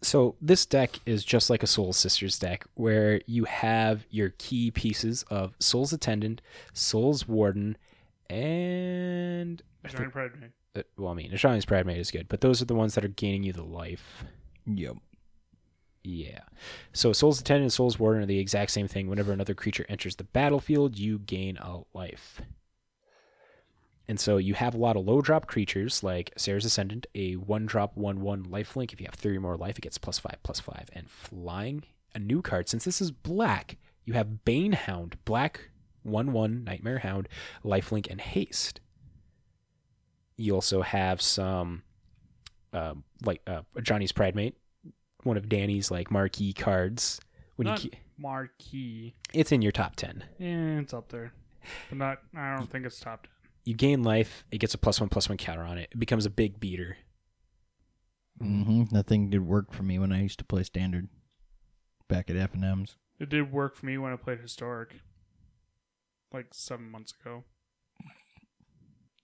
So this deck is just like a Soul Sisters deck, where you have your key pieces of Soul's Attendant, Soul's Warden, and Ajani's Pride Maid. Well, I mean, Ajani's Pride Maid is good, but those are the ones that are gaining you the life. Yep. Yeah. So Soul's Attendant and Soul's Warden are the exact same thing. Whenever another creature enters the battlefield, you gain a life. And so you have a lot of low-drop creatures, like Sarah's Ascendant, a one-drop, one one lifelink. If you have three or more life, it gets plus five, plus five, and flying. A new card, since this is black, you have Banehound, black one one Nightmare Hound, lifelink, and haste. You also have some uh, like uh, Johnny's Pride Mate, one of Danny's like marquee cards. When not you ke- marquee. It's in your top ten. Yeah, it's up there. But not. I don't think it's top ten. You gain life. It gets a plus one, plus one counter on it. It becomes a big beater. Mm-hmm. That thing did work for me when I used to play Standard back at F and M's. It did work for me when I played Historic. Like seven months ago.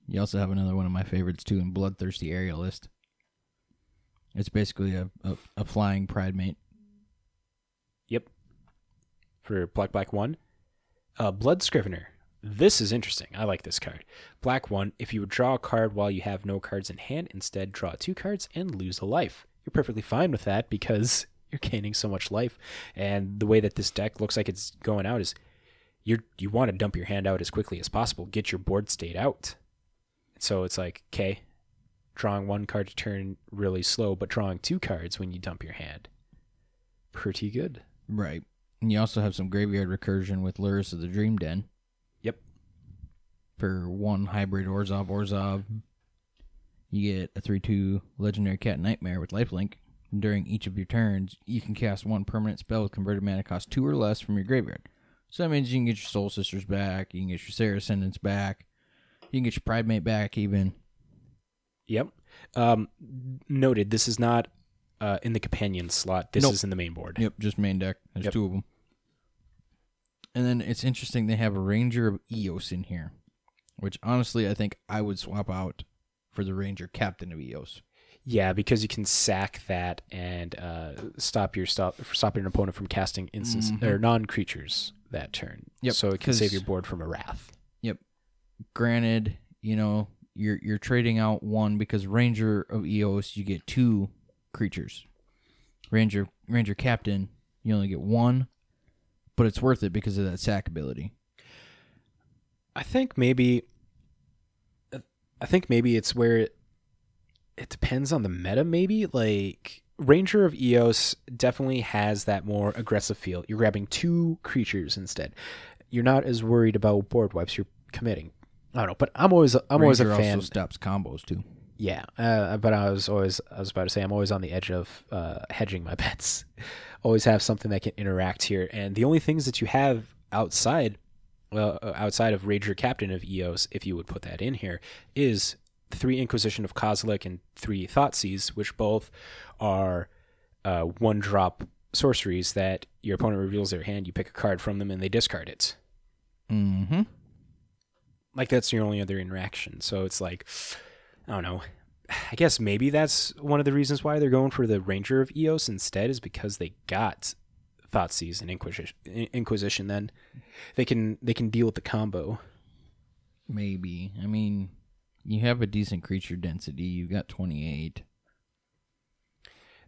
You also have another one of my favorites too in Bloodthirsty Aerialist. It's basically a, a, a flying Pride Mate. Yep. For Black Black one. Uh, Blood Scrivener. This is interesting. I like this card. Black one, if you would draw a card while you have no cards in hand, instead draw two cards and lose a life. You're perfectly fine with that because you're gaining so much life. And the way that this deck looks like it's going out is You you want to dump your hand out as quickly as possible. Get your board state out. So it's like, okay, drawing one card to turn really slow, but drawing two cards when you dump your hand. Pretty good. Right. And you also have some graveyard recursion with Lurrus of the Dream Den. Yep. For one hybrid Orzhov Orzhov, you get a three two Legendary Cat Nightmare with lifelink. During each of your turns, you can cast one permanent spell with converted mana cost two or less from your graveyard. So that means you can get your Soul Sisters back, you can get your Sarah Ascendants back, you can get your Pride Mate back even. Yep. Um, noted, this is not uh, in the companion slot. This nope. is in the main board. Yep, just main deck. There's yep. two of them. And then it's interesting they have a Ranger of Eos in here, which honestly I think I would swap out for the Ranger Captain of Eos. Yeah, because you can sack that and uh, stop your stop stop your opponent from casting instants mm-hmm. or non-creatures that turn. Yep. So it can save your board from a wrath. Yep. Granted, you know, you're you're trading out one because Ranger of Eos, you get two creatures. Ranger Ranger Captain, you only get one, but it's worth it because of that sack ability. I think maybe I think maybe it's where it, it depends on the meta, maybe. Like, Ranger of Eos definitely has that more aggressive feel. You're grabbing two creatures instead. You're not as worried about board wipes. You're committing. I don't know, but I'm always I'm Ranger always a fan. Ranger also stops combos, too. Yeah, uh, but I was always I was about to say I'm always on the edge of uh, hedging my bets. Always have something that can interact here. And the only things that you have outside, well, outside of Ranger Captain of Eos, if you would put that in here, is three Inquisition of Kozilek and three Thoughtseize, which both are uh, one-drop sorceries that your opponent reveals their hand, you pick a card from them, and they discard it. Mm-hmm. Like, that's your only other interaction. So it's like, I don't know. I guess maybe that's one of the reasons why they're going for the Ranger of Eos instead, is because they got Thoughtseize and Inquisition. Inquisition then they can they can deal with the combo. Maybe. I mean, you have a decent creature density. You've got twenty-eight.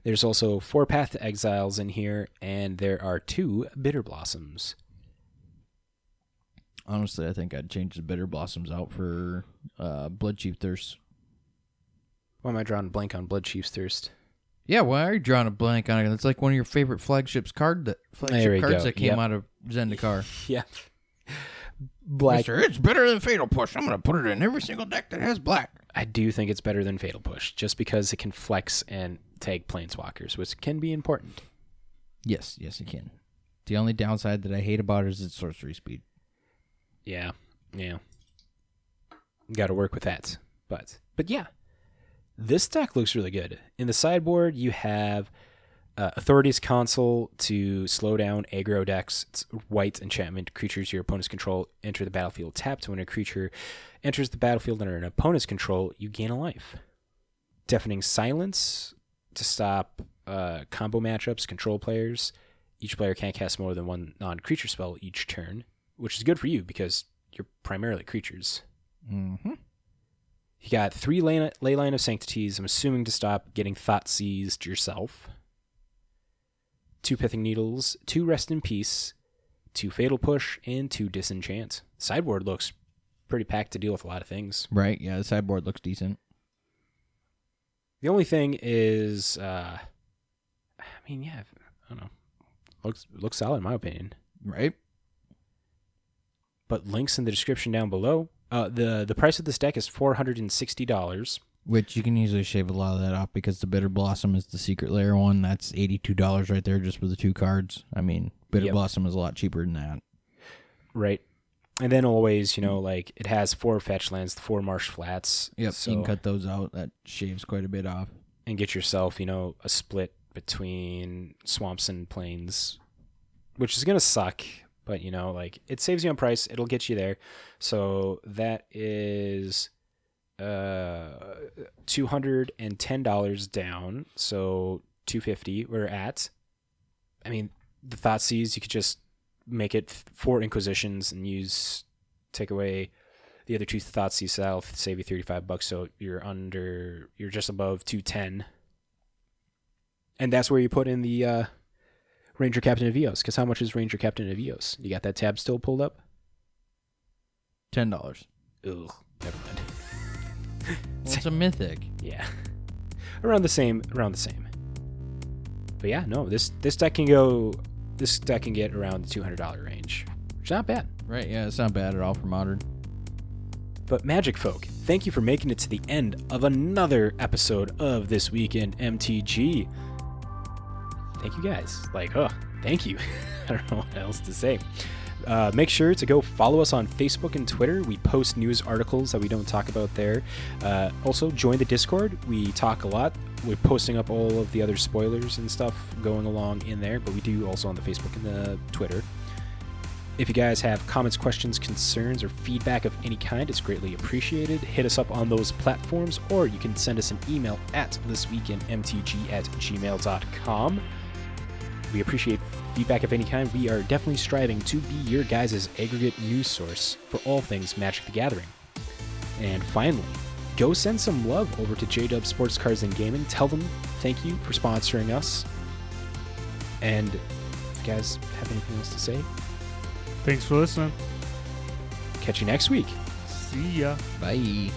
There's also four Path to Exiles in here, and there are two Bitter Blossoms. Honestly, I think I'd change the Bitter Blossoms out for uh, Blood Chief Thirst. Why am I drawing a blank on Blood Chief's Thirst? Yeah, why are you drawing a blank on it? It's like one of your favorite flagships card that flagship cards go. that came yep. out of Zendikar. Yep. Black. Mister, it's better than Fatal Push. I'm going to put it in every single deck that has black. I do think it's better than Fatal Push, just because it can flex and tag Planeswalkers, which can be important. Yes, yes it can. The only downside that I hate about it is its sorcery speed. Yeah, yeah. Got to work with that. But, but yeah. This deck looks really good. In the sideboard, you have uh, Authority's Console to slow down aggro decks. It's white enchantment. Creatures your opponent's control enter the battlefield tapped. When a creature enters the battlefield under an opponent's control, you gain a life. Deafening Silence to stop uh, combo matchups, control players. Each player can't cast more than one non-creature spell each turn, which is good for you because you're primarily creatures. Mm-hmm. You got three ley, ley Line of Sanctities, I'm assuming to stop getting Thoughtseized yourself. Two Pithing Needles, two Rest in Peace, two Fatal Push, and two Disenchant. Sideboard looks pretty packed to deal with a lot of things. Right, yeah, the sideboard looks decent. The only thing is, uh, I mean, yeah, I don't know. Looks, looks solid in my opinion. Right. But links in the description down below. Uh, the the price of this deck is four hundred sixty dollars. Which you can easily shave a lot of that off because the Bitter Blossom is the Secret Lair one. That's eighty-two dollars right there just for the two cards. I mean, Bitter yep. Blossom is a lot cheaper than that. Right. And then always, you know, like it has four fetch lands, the four Marsh Flats. Yep, so you can cut those out. That shaves quite a bit off. And get yourself, you know, a split between Swamps and Plains, which is going to suck. But, you know, like, it saves you on price. It'll get you there. So that is uh, two hundred ten dollars down. So two hundred fifty dollars we're at. I mean, the Thoughtseize, you could just make it four Inquisitions and use, take away the other two Thoughtseize south, save you thirty-five bucks. So you're under, you're just above two hundred ten dollars. And that's where you put in the... Uh, Ranger Captain of Eos, because how much is Ranger Captain of Eos? You got that tab still pulled up? ten dollars. Ugh, never mind. Well, it's a mythic. Yeah. Around the same, around the same. But yeah, no, this this deck can go, this deck can get around the two hundred dollars range, which is not bad. Right, yeah, it's not bad at all for modern. But Magic Folk, thank you for making it to the end of another episode of This Week in M T G. Thank you guys. Like, oh, thank you. I don't know what else to say. Uh, make sure to go follow us on Facebook and Twitter. We post news articles that we don't talk about there. Uh, also, join the Discord. We talk a lot. We're posting up all of the other spoilers and stuff going along in there, but we do also on the Facebook and the Twitter. If you guys have comments, questions, concerns, or feedback of any kind, it's greatly appreciated. Hit us up on those platforms, or you can send us an email at this week in m t g at gmail dot com. We appreciate feedback of any kind. We are definitely striving to be your guys' aggregate news source for all things Magic the Gathering. And finally, go send some love over to J-Dub Sports Cards and Gaming. Tell them thank you for sponsoring us. And if you guys have anything else to say? Thanks for listening. Catch you next week. See ya. Bye.